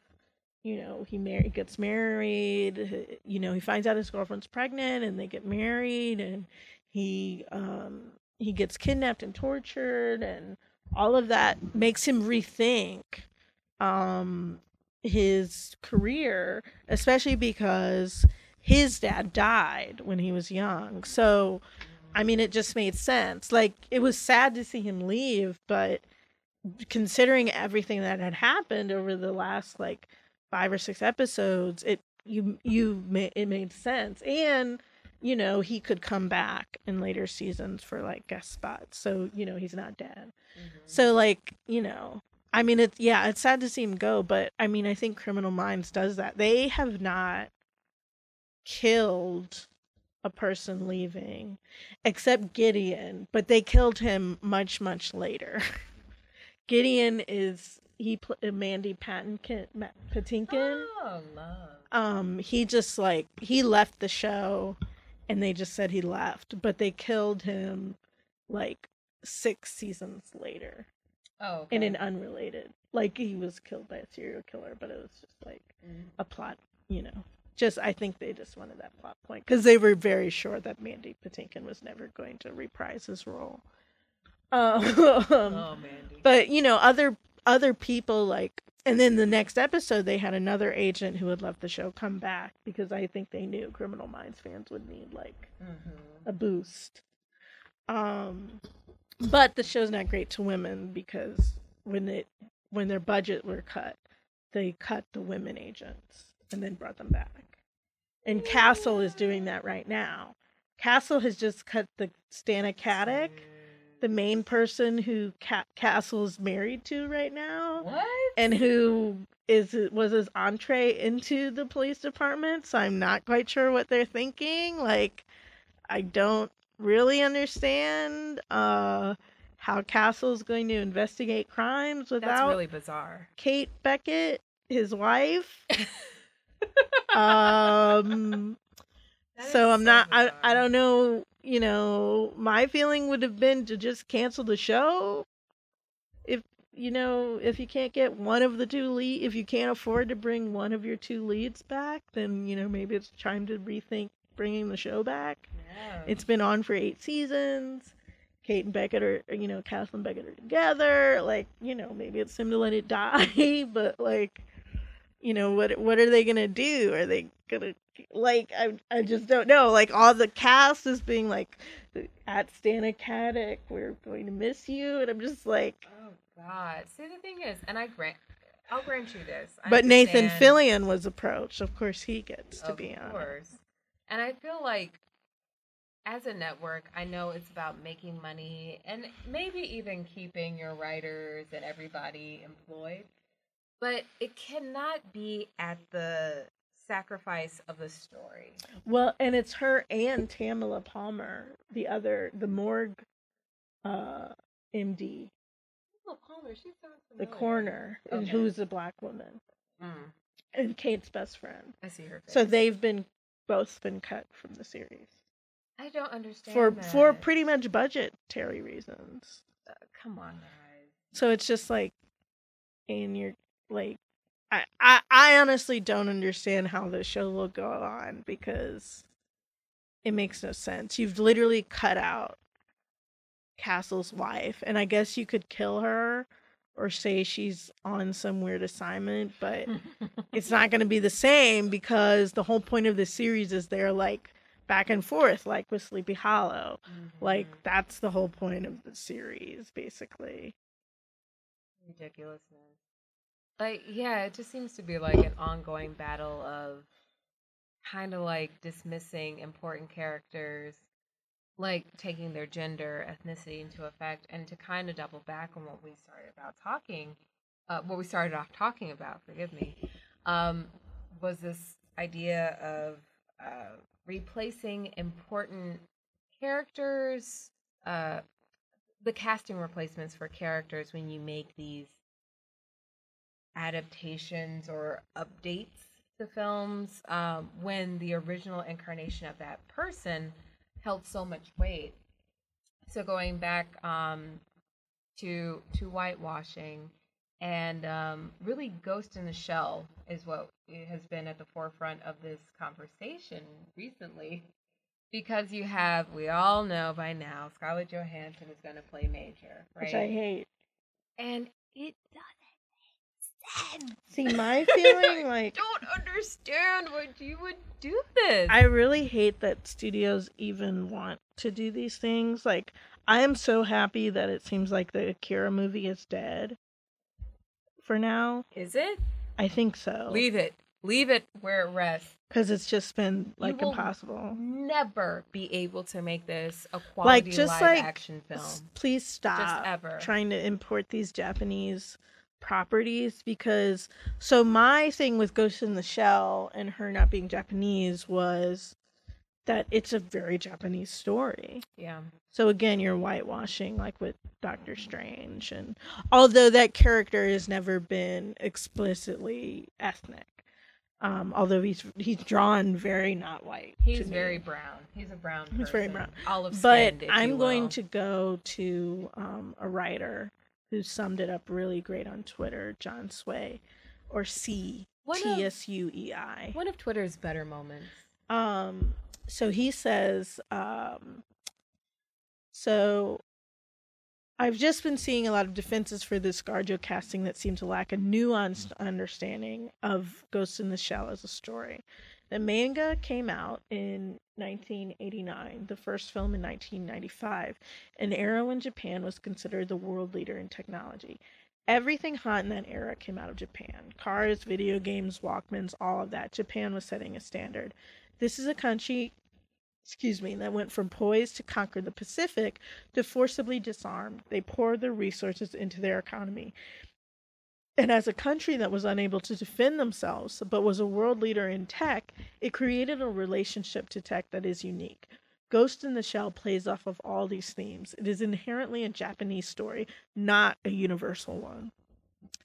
you know, he mar- gets married, you know, he finds out his girlfriend's pregnant and they get married, and he um he gets kidnapped and tortured, and all of that makes him rethink um his career, especially because his dad died when he was young. So, I mean, it just made sense. Like, it was sad to see him leave, but considering everything that had happened over the last, like, five or six episodes, it you you it made sense. And, you know, he could come back in later seasons for, like, guest spots. So, you know, he's not dead. Mm-hmm. So, like, you know, I mean, it's, yeah, it's sad to see him go, but, I mean, I think Criminal Minds does that. They have not killed a person leaving, except Gideon, but they killed him much much later. Gideon is he pl- Mandy Patinkin Patinkin oh, love. um he just like he left the show, and they just said he left, but they killed him like six seasons later. Oh, okay. In an unrelated, like, he was killed by a serial killer, but it was just like mm. a plot, you know. Just, I think they just wanted that plot point, because they were very sure that Mandy Patinkin was never going to reprise his role. Um, oh, Mandy. But, you know, other other people, like, and then the next episode, they had another agent who had left the show come back, because I think they knew Criminal Minds fans would need, like, mm-hmm. a boost. Um, but the show's not great to women, because when it when their budget were cut, they cut the women agents and then brought them back. And Castle is doing that right now. Castle has just cut the Stana Katic, the main person who Ca- Castle is married to right now. What? And who is was his entree into the police department. So I'm not quite sure what they're thinking. Like, I don't really understand uh, how Castle's going to investigate crimes without That's really bizarre. Kate Beckett, his wife. um so i'm so not I, I don't know, you know, my feeling would have been to just cancel the show if you know if you can't get one of the two lead if you can't afford to bring one of your two leads back, then, you know, maybe it's time to rethink bringing the show back. Yeah. Wow. It's been on for eight seasons. Kate and Beckett are, you know, Cass and Beckett are together. Like, you know, maybe it's time to let it die. But, like, you know, what what are they going to do? Are they going to, like, I I just don't know. Like, all the cast is being, like, at Stana Katic, we're going to miss you. And I'm just like. Oh, God. See, the thing is, and I grant, I'll grant you this. I but understand. Nathan Fillion was approached. Of course he gets to of be on. Of course. And I feel like, as a network, I know it's about making money and maybe even keeping your writers and everybody employed, but it cannot be at the sacrifice of the story. Well, and it's her and Tamela Palmer, the other, the morgue uh, M D. Tamela Palmer, she sounds familiar. The coroner, okay. And who's a black woman. Mm. And Kate's best friend. I see her face. So they've been, both been cut from the series. I don't understand for that. For pretty much budgetary reasons. Uh, come on, guys. So it's just like, and you're like, I, I I honestly don't understand how this show will go on because it makes no sense. You've literally cut out Castle's wife, and I guess you could kill her or say she's on some weird assignment, but it's not going to be the same because the whole point of this series is they're like, back and forth, like with Sleepy Hollow. Mm-hmm. Like, that's the whole point of the series, basically. Ridiculousness. Like, yeah, it just seems to be like an ongoing battle of kind of like dismissing important characters, like taking their gender, ethnicity into effect, and to kind of double back on what we started about talking, uh, what we started off talking about, forgive me, um, was this idea of uh, replacing important characters, uh, the casting replacements for characters when you make these adaptations or updates to films, um, when the original incarnation of that person held so much weight. So going back um, to to whitewashing and um, really Ghost in the Shell is what it has been at the forefront of this conversation recently, because you have, we all know by now, Scarlett Johansson is going to play Major, right? Which I hate. And it doesn't make sense. See, my feeling, like... I don't understand why you would do this. I really hate that studios even want to do these things. Like, I am so happy that it seems like the Akira movie is dead for now. Is it? I think so. Leave it. Leave it where it rests. Because it's just been, like, you will impossible. Never be able to make this a quality, like, just live like, action film. Please stop just ever. trying to import these Japanese properties. Because, so my thing with Ghost in the Shell and her not being Japanese was that it's a very Japanese story. Yeah. So again, you're whitewashing, like with Doctor Strange, and although that character has never been explicitly ethnic, um, although he's he's drawn very not white. He's very brown. He's a brown person. He's very brown. Olive skin, but I'm going to go to um, a writer who summed it up really great on Twitter, John Tsui, or C T S U E I. One of Twitter's better moments. Um. So he says, um, so I've just been seeing a lot of defenses for this Scarjo casting that seem to lack a nuanced understanding of Ghost in the Shell as a story. The manga came out in nineteen eighty-nine, the first film in nineteen ninety-five, an era when Japan was considered the world leader in technology. Everything hot in that era came out of Japan. Cars, video games, Walkmans, all of that. Japan was setting a standard. This is a country, excuse me, that went from poised to conquer the Pacific to forcibly disarmed. They poured their resources into their economy. And as a country that was unable to defend themselves, but was a world leader in tech, it created a relationship to tech that is unique. Ghost in the Shell plays off of all these themes. It is inherently a Japanese story, not a universal one.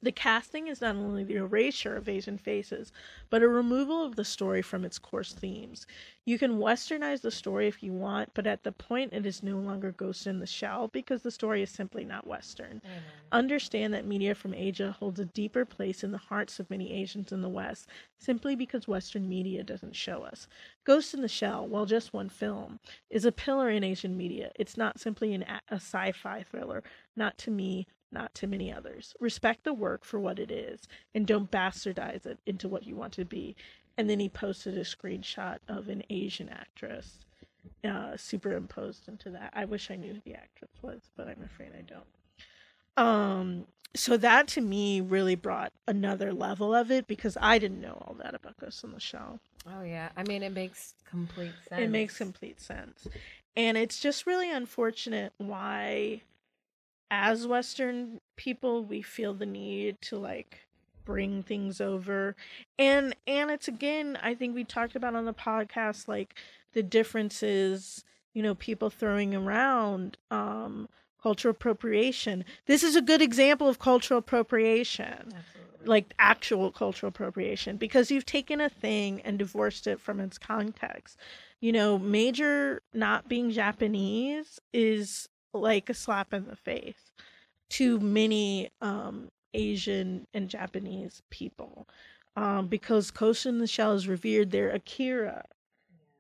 The casting is not only the erasure of Asian faces, but a removal of the story from its coarse themes. You can westernize the story if you want, but at the point it is no longer Ghost in the Shell because the story is simply not Western. Mm-hmm. Understand that media from Asia holds a deeper place in the hearts of many Asians in the West, simply because Western media doesn't show us. Ghost in the Shell, while just one film, is a pillar in Asian media. It's not simply an, a sci-fi thriller. Not to me, not to many others. Respect the work for what it is, and don't bastardize it into what you want to be. And then he posted a screenshot of an Asian actress uh, superimposed into that. I wish I knew who the actress was, but I'm afraid I don't. Um, so that, to me, really brought another level of it, because I didn't know all that about Ghost in the Shell. Oh, yeah. I mean, it makes complete sense. It makes complete sense. And it's just really unfortunate why, as Western people, we feel the need to, like, bring things over. And and it's, again, I think we talked about on the podcast, like, the differences, you know, people throwing around um, cultural appropriation. This is a good example of cultural appropriation. Absolutely. Like, actual cultural appropriation, because you've taken a thing and divorced it from its context. You know, Major not being Japanese is, like, a slap in the face to many um, Asian and Japanese people, um, because Ghost in the Shell is revered there. Akira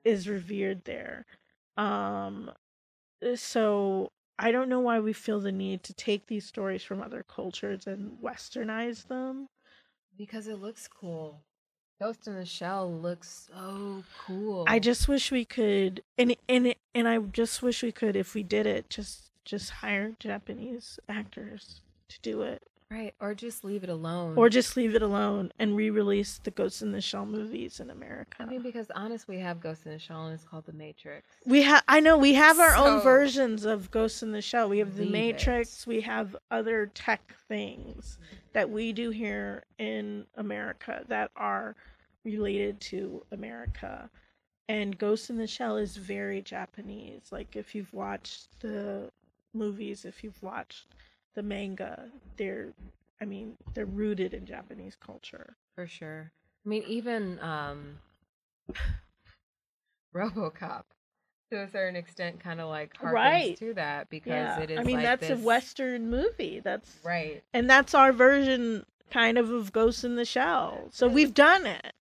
is revered there. Um, so I don't know why we feel the need to take these stories from other cultures and westernize them. Because it looks cool. Ghost in the Shell looks so cool. I just wish we could, and and and I just wish we could, if we did it, just just hire Japanese actors to do it. Right, or just leave it alone. Or just leave it alone and re-release the Ghost in the Shell movies in America. I mean, because honestly, we have Ghost in the Shell, and it's called The Matrix. We have, I know, we have our so, own versions of Ghost in the Shell. We have The Matrix. It. We have other tech things that we do here in America that are related to America, and Ghost in the Shell is very Japanese. Like, if you've watched the movies, if you've watched the manga, they're I mean they're rooted in Japanese culture for sure. I mean, even um RoboCop to a certain extent kind of like harkens right. to that, because yeah. it is, I mean, like, that's this a Western movie. That's right, and that's our version kind of of Ghost in the Shell. So we've done it.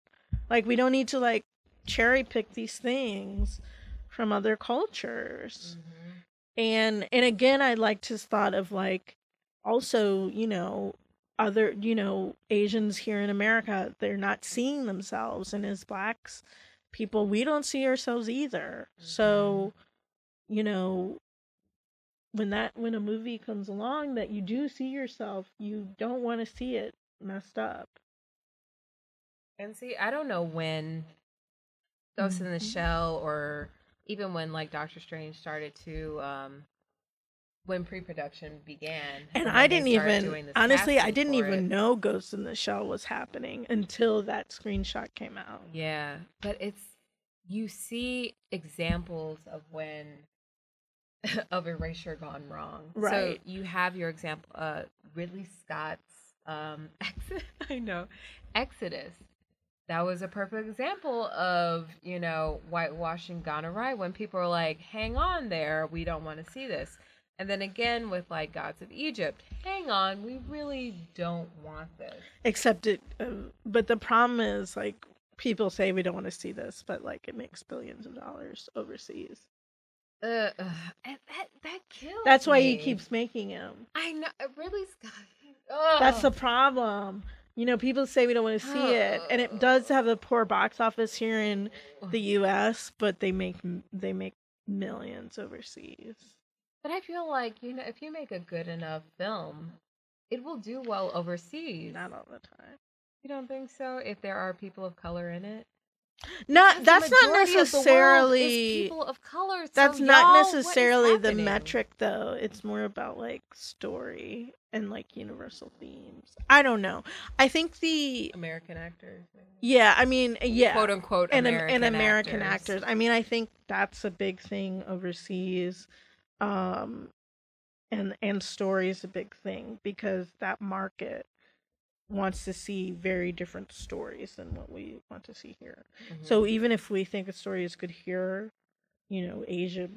Like, we don't need to, like, cherry pick these things from other cultures. Mm-hmm. And and again, I liked his thought of, like, also, you know, other, you know, Asians here in America, they're not seeing themselves, and as Blacks people, we don't see ourselves either. Mm-hmm. So, you know, when that when a movie comes along that you do see yourself, you don't want to see it messed up. And see, I don't know when Ghost mm-hmm. in the Shell, or even when, like, Doctor Strange started to, um, when pre-production began. And I didn't even, honestly, I didn't even know Ghost in the Shell was happening until that screenshot came out. Yeah, but it's, you see examples of when, of erasure gone wrong. Right. So you have your example, uh, Ridley Scott's, um, I know, Exodus. That was a perfect example of, you know, whitewashing gone awry, when people are like, hang on there, we don't want to see this. And then again with, like, Gods of Egypt, hang on, we really don't want this. Except it, um, but the problem is, like, people say we don't want to see this, but, like, it makes billions of dollars overseas. Uh, uh that, that kills That's why me. He keeps making him. I know, it really, oh. That's the problem. You know, people say we don't want to see oh. it, and it does have a poor box office here in the U S, but they make they make millions overseas. But I feel like, you know, if you make a good enough film, it will do well overseas. Not all the time. You don't think so? If there are people of color in it? Not that's not necessarily people of color. So that's not necessarily the metric, though. It's more about, like, story and, like, universal themes. I don't know. I think the American actors. Yeah, I mean, yeah, quote unquote, and American, and American actors. actors. I mean, I think that's a big thing overseas, um, and and story is a big thing, because that market wants to see very different stories than what we want to see here. Mm-hmm. So even if we think a story is good here, you know, Asia,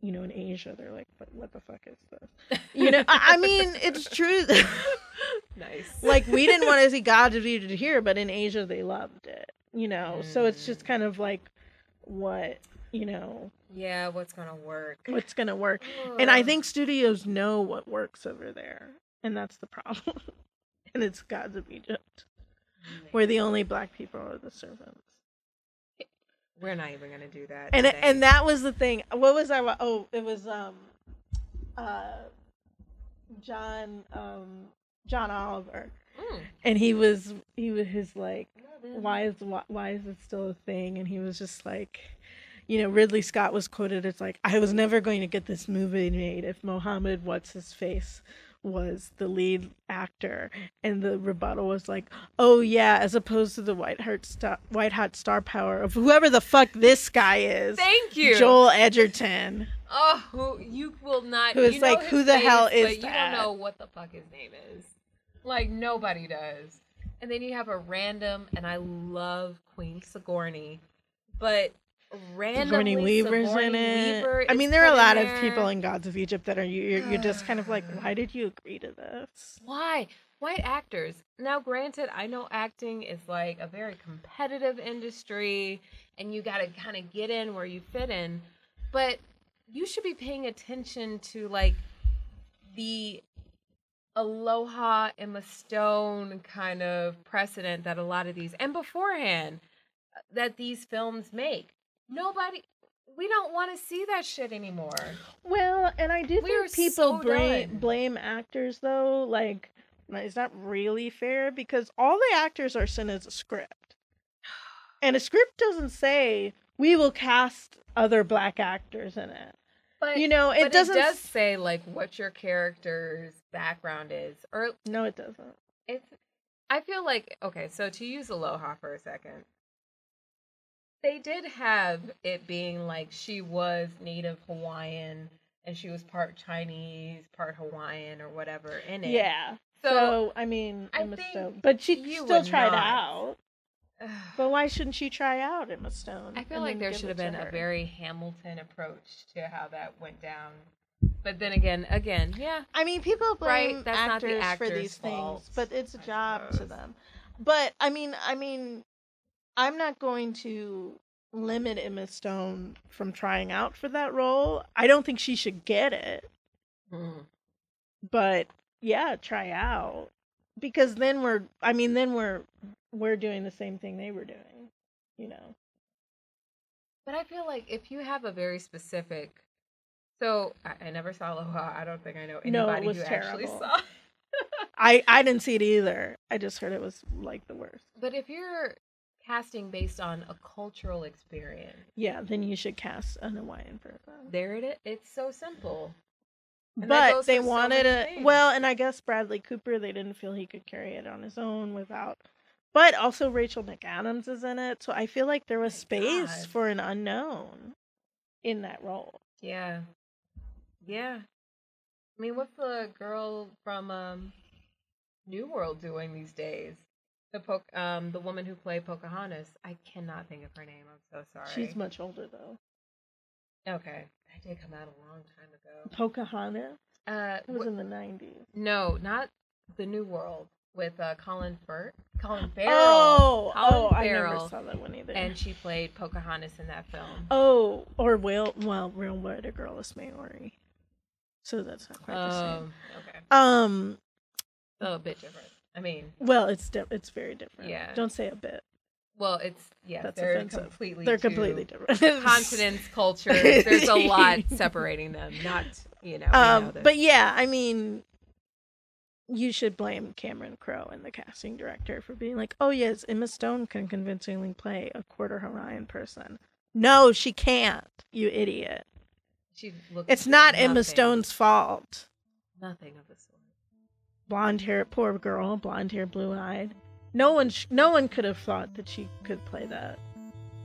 you know, in Asia, they're like, but what the fuck is this? You know, I, I mean, it's true. Nice. Like, we didn't want to see Gods of Egypt here, but in Asia, they loved it, you know? Mm. So it's just kind of like, what, you know? Yeah, what's going to work? What's going to work? Oh. And I think studios know what works over there, and that's the problem. And it's Gods of Egypt, oh where the only black people are the servants. We're not even going to do that. And today. And that was the thing. What was I? Oh, it was um, uh, John um, John Oliver, mm. and he was he was his like, why is why, why is it still a thing? And he was just like, you know, Ridley Scott was quoted as like, I was never going to get this movie made if Mohammed what's his face was the lead actor. And the rebuttal was like, oh yeah, as opposed to the white hot star, white hot star power of whoever the fuck this guy is. Thank you, Joel Edgerton. Oh, who, you will not. Who is you know like who the face, hell is but that? You don't know what the fuck his name is. Like nobody does. And then you have a random, and I love Queen Sigourney, but randomly Sigourney Weaver's Sigourney in it. Weaver I mean, there are a lot there. Of people in Gods of Egypt that are you're, you're just kind of like, why did you agree to this? Why? White actors. Now, granted, I know acting is like a very competitive industry, and you got to kind of get in where you fit in, but you should be paying attention to like the Aloha, Emma Stone kind of precedent that a lot of these, and beforehand, that these films make. Nobody, we don't want to see that shit anymore. Well, and I do we think people so bra- blame actors, though. Like, it's not really fair because all the actors are sent as a script. And a script doesn't say, we will cast other black actors in it. But, you know, it but doesn't. It does say, like, what your character's background is. Or no, it doesn't. It's, I feel like, okay, so to use Aloha for a second. They did have it being like she was Native Hawaiian and she was part Chinese, part Hawaiian or whatever in it. Yeah. So, so I mean, Emma Stone. But she still tried out. But why shouldn't she try out Emma Stone? I feel like there should have been a very Hamilton approach to how that went down. But then again, again, yeah. I mean, people blame actors for these things, but it's a job to them. But I mean, I mean. I'm not going to limit Emma Stone from trying out for that role. I don't think she should get it. Mm. But yeah, try out. Because then we're I mean then we're we're doing the same thing they were doing, you know. But I feel like if you have a very specific so I, I never saw Aloha. I don't think I know anybody no, who terrible. Actually saw it. I I didn't see it either. I just heard it was like the worst. But if you're casting based on a cultural experience. Yeah, then you should cast an Hawaiian person. There it is. It's so simple. And but they wanted so a things. Well, and I guess Bradley Cooper. They didn't feel he could carry it on his own without. But also Rachel McAdams is in it, so I feel like there was My space God. For an unknown in that role. Yeah, yeah. I mean, what's the girl from um, New World doing these days? The po- um the woman who played Pocahontas. I cannot think of her name. I'm so sorry. She's much older though. Okay, that did come out a long time ago. Pocahontas. Uh, it was wh- in the nineties. No, not the New World with uh, Colin Firth. Colin Farrell. Oh, Colin oh, Farrell, I never saw that one either. And she played Pocahontas in that film. Oh, or Will. Well, Real Water Girl is Maori. So that's not quite um, the same. Okay. Um, oh, a bit different. I mean, well, it's di- it's very different. Yeah, don't say a bit. Well, it's yeah, that's they're offensive. completely they're completely different continents, cultures. There's a lot separating them. Not you know, um, know but yeah, I mean, you should blame Cameron Crowe and the casting director for being like, oh yes, Emma Stone can convincingly play a quarter Hawaiian person. No, she can't. You idiot. She looks. It's not nothing. Emma Stone's fault. Nothing of this. Blonde hair, poor girl, blonde hair, blue-eyed. No one sh- no one could have thought that she could play that.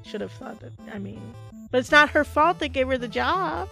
Should have thought that, I mean. But it's not her fault they gave her the job.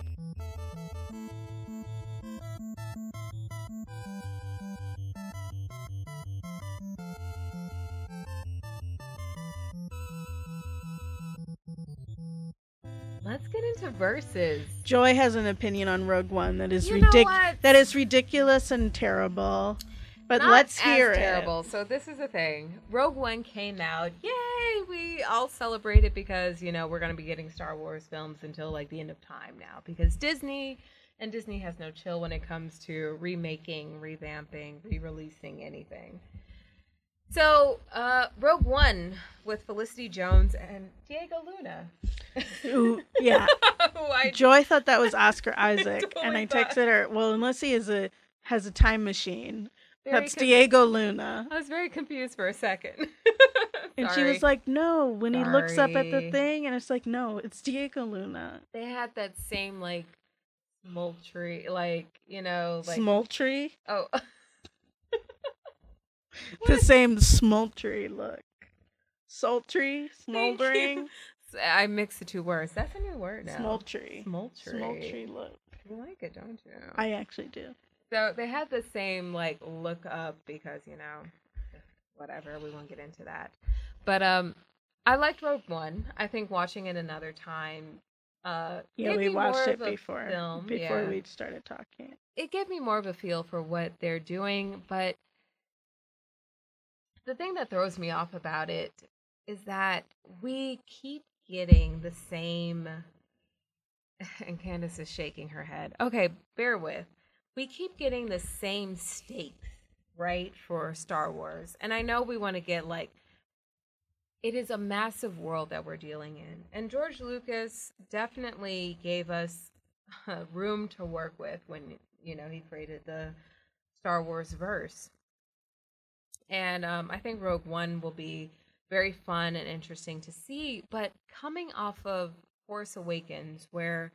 Let's get into verses. Joy has an opinion on Rogue One that is ridiculous. That is ridiculous and terrible. But Not let's hear as terrible. it. So this is the thing. Rogue One came out. Yay! We all celebrate it because, you know, we're going to be getting Star Wars films until like the end of time now, because Disney and Disney has no chill when it comes to remaking, revamping, re-releasing anything. So, uh, Rogue One with Felicity Jones and Diego Luna. Ooh, yeah. I, Joy thought that was Oscar Isaac, I totally and I texted thought. her, well, unless he is a has a time machine. Very That's confused. Diego Luna. I was very confused for a second. And she was like, no, when Sorry. he looks up at the thing, and it's like, no, it's Diego Luna. They had that same, like, smoltry, like, you know, like... Smoltry? Oh. The same smoltry look. Sultry? Smoldering? I mixed the two words. That's a new word now. Smoltry. Smoltry. Smoltry look. You like it, don't you? I actually do. So they had the same, like, look up because, you know, whatever. We won't get into that. But um, I liked Rogue One. I think watching it another time. Uh, yeah, we watched it before, film. before yeah. we started talking. It gave me more of a feel for what they're doing. But the thing that throws me off about it is that we keep getting the same. And Candace is shaking her head. Okay, bear with. We keep getting the same stakes, right, for Star Wars. And I know we want to get, like, it is a massive world that we're dealing in. And George Lucas definitely gave us uh, room to work with when, you know, he created the Star Wars verse. And um, I think Rogue One will be very fun and interesting to see. But coming off of Force Awakens, where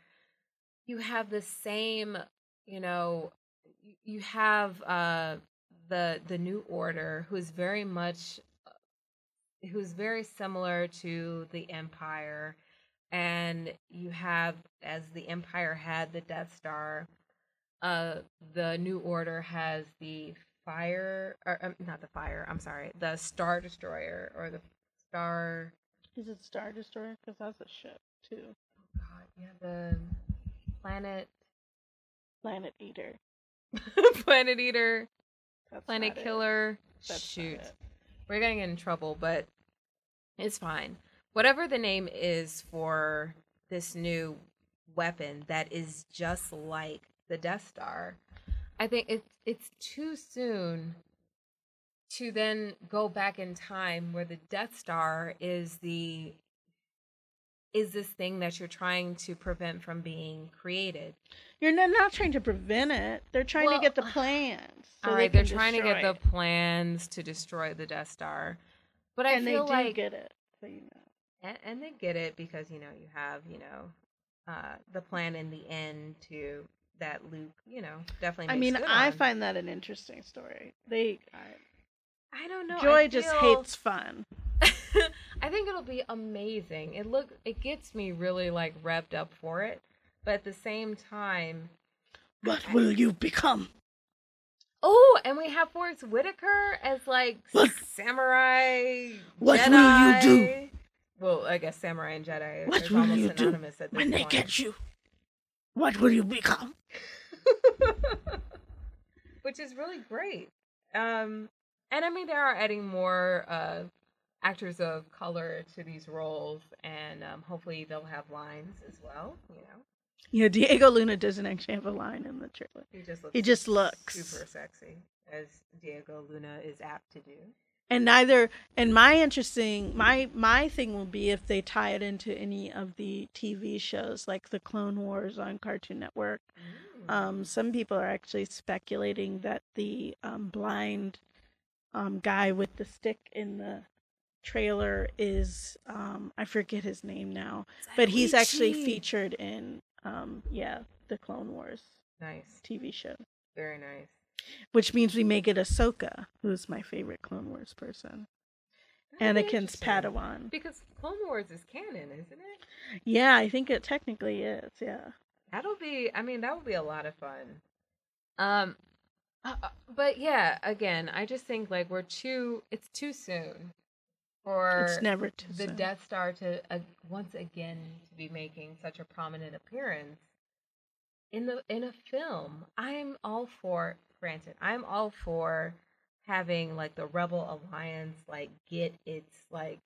you have the same... You know, you have uh, the the New Order, who's very much, who's very similar to the Empire, and you have, as the Empire had the Death Star, uh, the New Order has the fire, or um, not the fire. I'm sorry, the Star Destroyer or the Star. Is it Star Destroyer? Because that's a ship too. Oh God, you have the planet. Planet Eater. Planet Eater. That's Planet Killer. Shoot. We're going to get in trouble, but it's fine. Whatever the name is for this new weapon that is just like the Death Star, I think it's, it's too soon to then go back in time where the Death Star is the... is this thing that you're trying to prevent from being created. You're not, not trying to prevent it. They're trying well, to get the plans. So all right, they they're trying to get it. the plans to destroy the Death Star. But I and feel they do like get it, so you know. And, and they get it because, you know, you have, you know, uh, the plan in the end to that Luke, you know, definitely. Makes I mean, I on. find that an interesting story. They, I, I don't know. Joy I just feel... hates fun. I think it'll be amazing. It look it gets me really like revved up for it, but at the same time, what I, will you become? Oh, and we have Forrest Whitaker as like what? samurai. What Jedi. will you do? Well, I guess samurai and Jedi what is will almost you synonymous do at this when point. When they get you, what will you become? Which is really great. Um, and I mean, they are adding more. Uh, actors of color to these roles, and um, hopefully they'll have lines as well, you know. Yeah, Diego Luna doesn't actually have a line in the trailer. He just looks, he just looks. super sexy, as Diego Luna is apt to do. And neither, and my interesting, my, my thing will be if they tie it into any of the T V shows, like the Clone Wars on Cartoon Network. Mm. Um, some people are actually speculating that the um, blind um, guy with the stick in the trailer is um I forget his name now, but he's actually featured in um yeah the Clone Wars nice T V show. Very nice. Which means we may get Ahsoka, who's my favorite Clone Wars person. That'd Anakin's Padawan. Because Clone Wars is canon, isn't it? Yeah, I think it technically is. Yeah. That'll be. I mean, that would be a lot of fun. Um, but yeah, again, I just think like we're too. It's too soon. for it's never too the soon. Death Star to uh, once again to be making such a prominent appearance in the in a film. I'm all for, granted, I'm all for having like the Rebel Alliance like get its like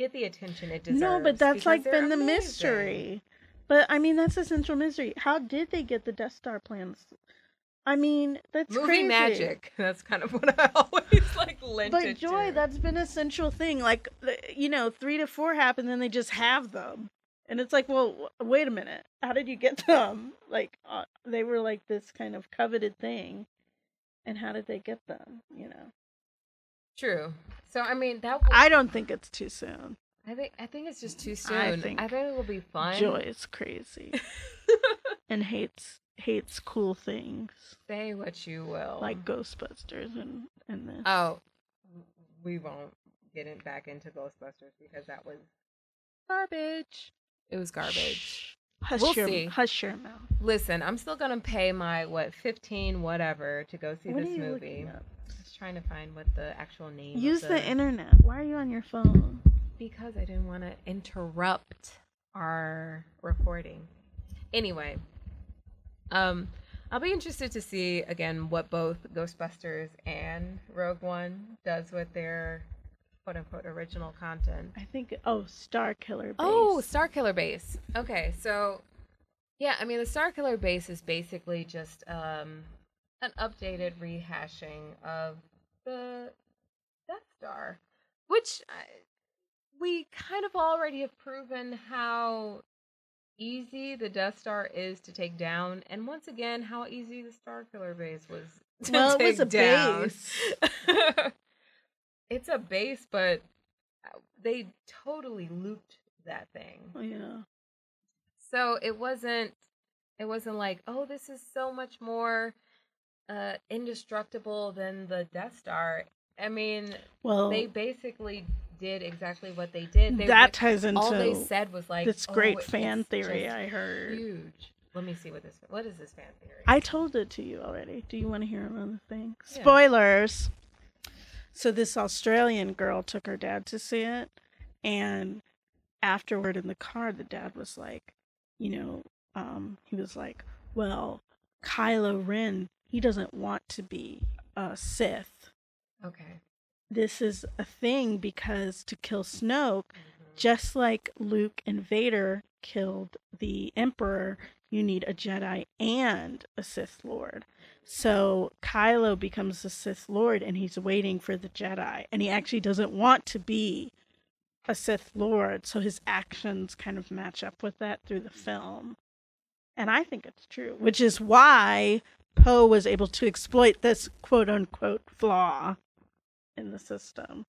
get the attention it deserves. No, but that's like been amazing. The mystery. But I mean, that's the central mystery. How did they get the Death Star plans? I mean, that's movie crazy. Magic. That's kind of what I always like lent but it Joy, to. That's been a central thing. Like, you know, three to four happen, then they just have them. And it's like, well, wait a minute. How did you get them? Like, uh, they were like this kind of coveted thing. And how did they get them, you know? True. So, I mean, that was... I don't think it's too soon. I think I think it's just too soon. I think, I think it will be fun. Joy is crazy. And hates... hates cool things. Say what you will. Like Ghostbusters and, and this. Oh, we won't get in, back into Ghostbusters because that was garbage. It was garbage. Hush, we'll your, see. Hush your mouth. Listen, I'm still going to pay my, what, fifteen whatever to go see what this movie. I was trying to find what the actual name is. Use the... the internet. Why are you on your phone? Because I didn't want to interrupt our recording. Anyway. Um, I'll be interested to see, again, what both Ghostbusters and Rogue One does with their quote-unquote original content. I think, oh, Star Killer Base. Oh, Star Killer Base. Okay, so, yeah, I mean, the Star Killer Base is basically just um, an updated rehashing of the Death Star, which I, we kind of already have proven how... easy the Death Star is to take down, and once again, how easy the Star Killer Base was to well, take down. Well, it was a down. base. It's a base, but they totally looped that thing. Oh, yeah. So it wasn't. It wasn't like, oh, this is so much more uh, indestructible than the Death Star. I mean, well, they basically. Did exactly what they did. They that were, ties into all they said was like this great oh, fan theory I heard. Huge. Let me see what this. What is this fan theory? I told it to you already. Do you want to hear another thing? Yeah. Spoilers. So this Australian girl took her dad to see it, and afterward in the car, the dad was like, you know, um, he was like, well, Kylo Ren, he doesn't want to be a Sith. Okay. This is a thing because to kill Snoke, just like Luke and Vader killed the Emperor, you need a Jedi and a Sith Lord. So Kylo becomes a Sith Lord and he's waiting for the Jedi. And he actually doesn't want to be a Sith Lord. So his actions kind of match up with that through the film. And I think it's true, which is why Poe was able to exploit this quote unquote flaw. In the system.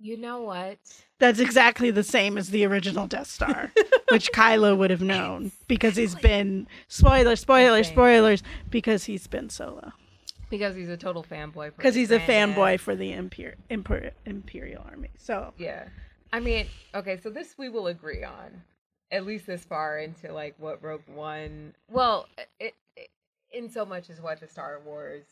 You know what? That's exactly the same as the original Death Star, which Kylo would have known because he's been spoiler, spoiler, spoilers, because he's been solo. Because he's a total fanboy. Because he's planet. a fanboy for the Imper- Imper- Imperial Army. So yeah, I mean, okay, so this we will agree on, at least this far into like what Rogue One. Well, it, it in so much as what the Star Wars.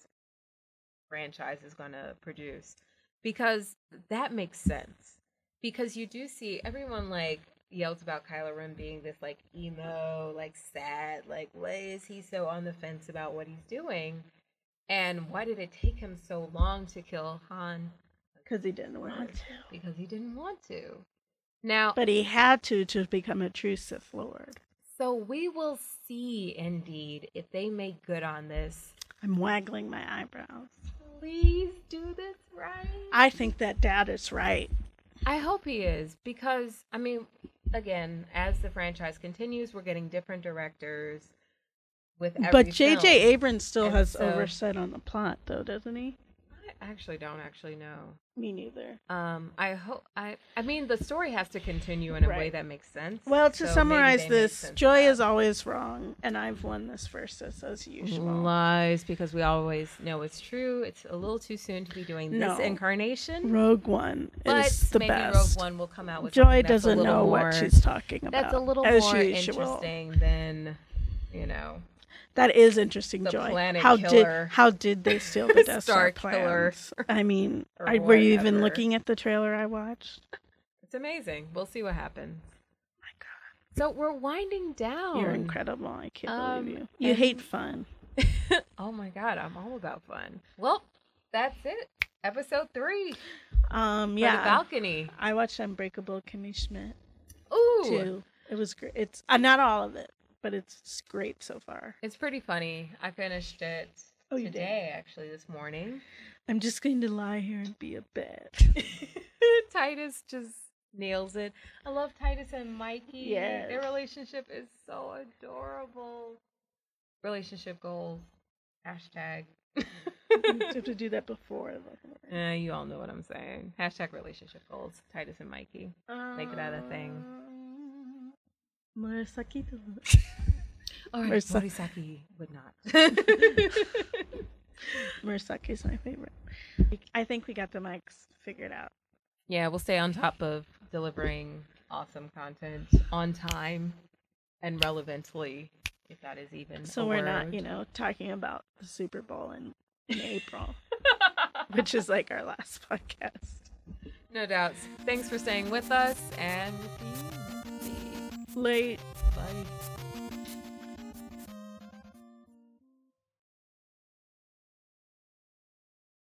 Franchise is going to produce, because that makes sense, because you do see everyone like yells about Kylo Ren being this like emo, like sad, like why is he so on the fence about what he's doing, and why did it take him so long to kill Han? Because he didn't want to. Because he didn't want to. Now, but he had to to become a true Sith Lord. So we will see, indeed, if they make good on this. I'm waggling my eyebrows. Please do this right. I think that dad is right. I hope he is, because, I mean, again, as the franchise continues, we're getting different directors with every But J J. Abrams still and has so, oversight on the plot, though, doesn't he? I actually don't actually know. Me neither. Um, I hope I. I mean, the story has to continue in a right. way that makes sense. Well, to so summarize this, Joy is always wrong, and I've won this versus as usual. Lies, because we always know it's true. It's a little too soon to be doing no. this incarnation. Rogue One but is the maybe best. Rogue One will come out with Joy doesn't know more, what she's talking about. That's a little more usual. Interesting than you know. That is interesting, the Joy. Planet how killer. did how did they steal the Death Star plans? I mean, I, were you even looking at the trailer I watched? It's amazing. We'll see what happens. Oh my God. So we're winding down. You're incredible. I can't um, believe you. You and... hate fun. Oh my God, I'm all about fun. Well, that's it. Episode three. Um, yeah. The balcony. I watched Unbreakable Kimmy Schmidt. Ooh. Too. It was great. It's uh, not all of it, but it's great so far. It's pretty funny. I finished it oh, you today, did? actually, this morning. I'm just going to lie here and be a bitch. Titus just nails it. I love Titus and Mikey. Yes. Their relationship is so adorable. Relationship goals. Hashtag. You have to do that before. Yeah, you all know what I'm saying. Hashtag relationship goals. Titus and Mikey. Um, Make it out of thing. Murasakito. All right, Morisaki would not. Murasaki is my favorite. I think we got the mics figured out. Yeah, we'll stay on top of delivering awesome content on time and relevantly, if that is even so. We're word. Not, you know, talking about the Super Bowl in, in April, which is like our last podcast. No doubt. Thanks for staying with us, and we'll see you late. Bye.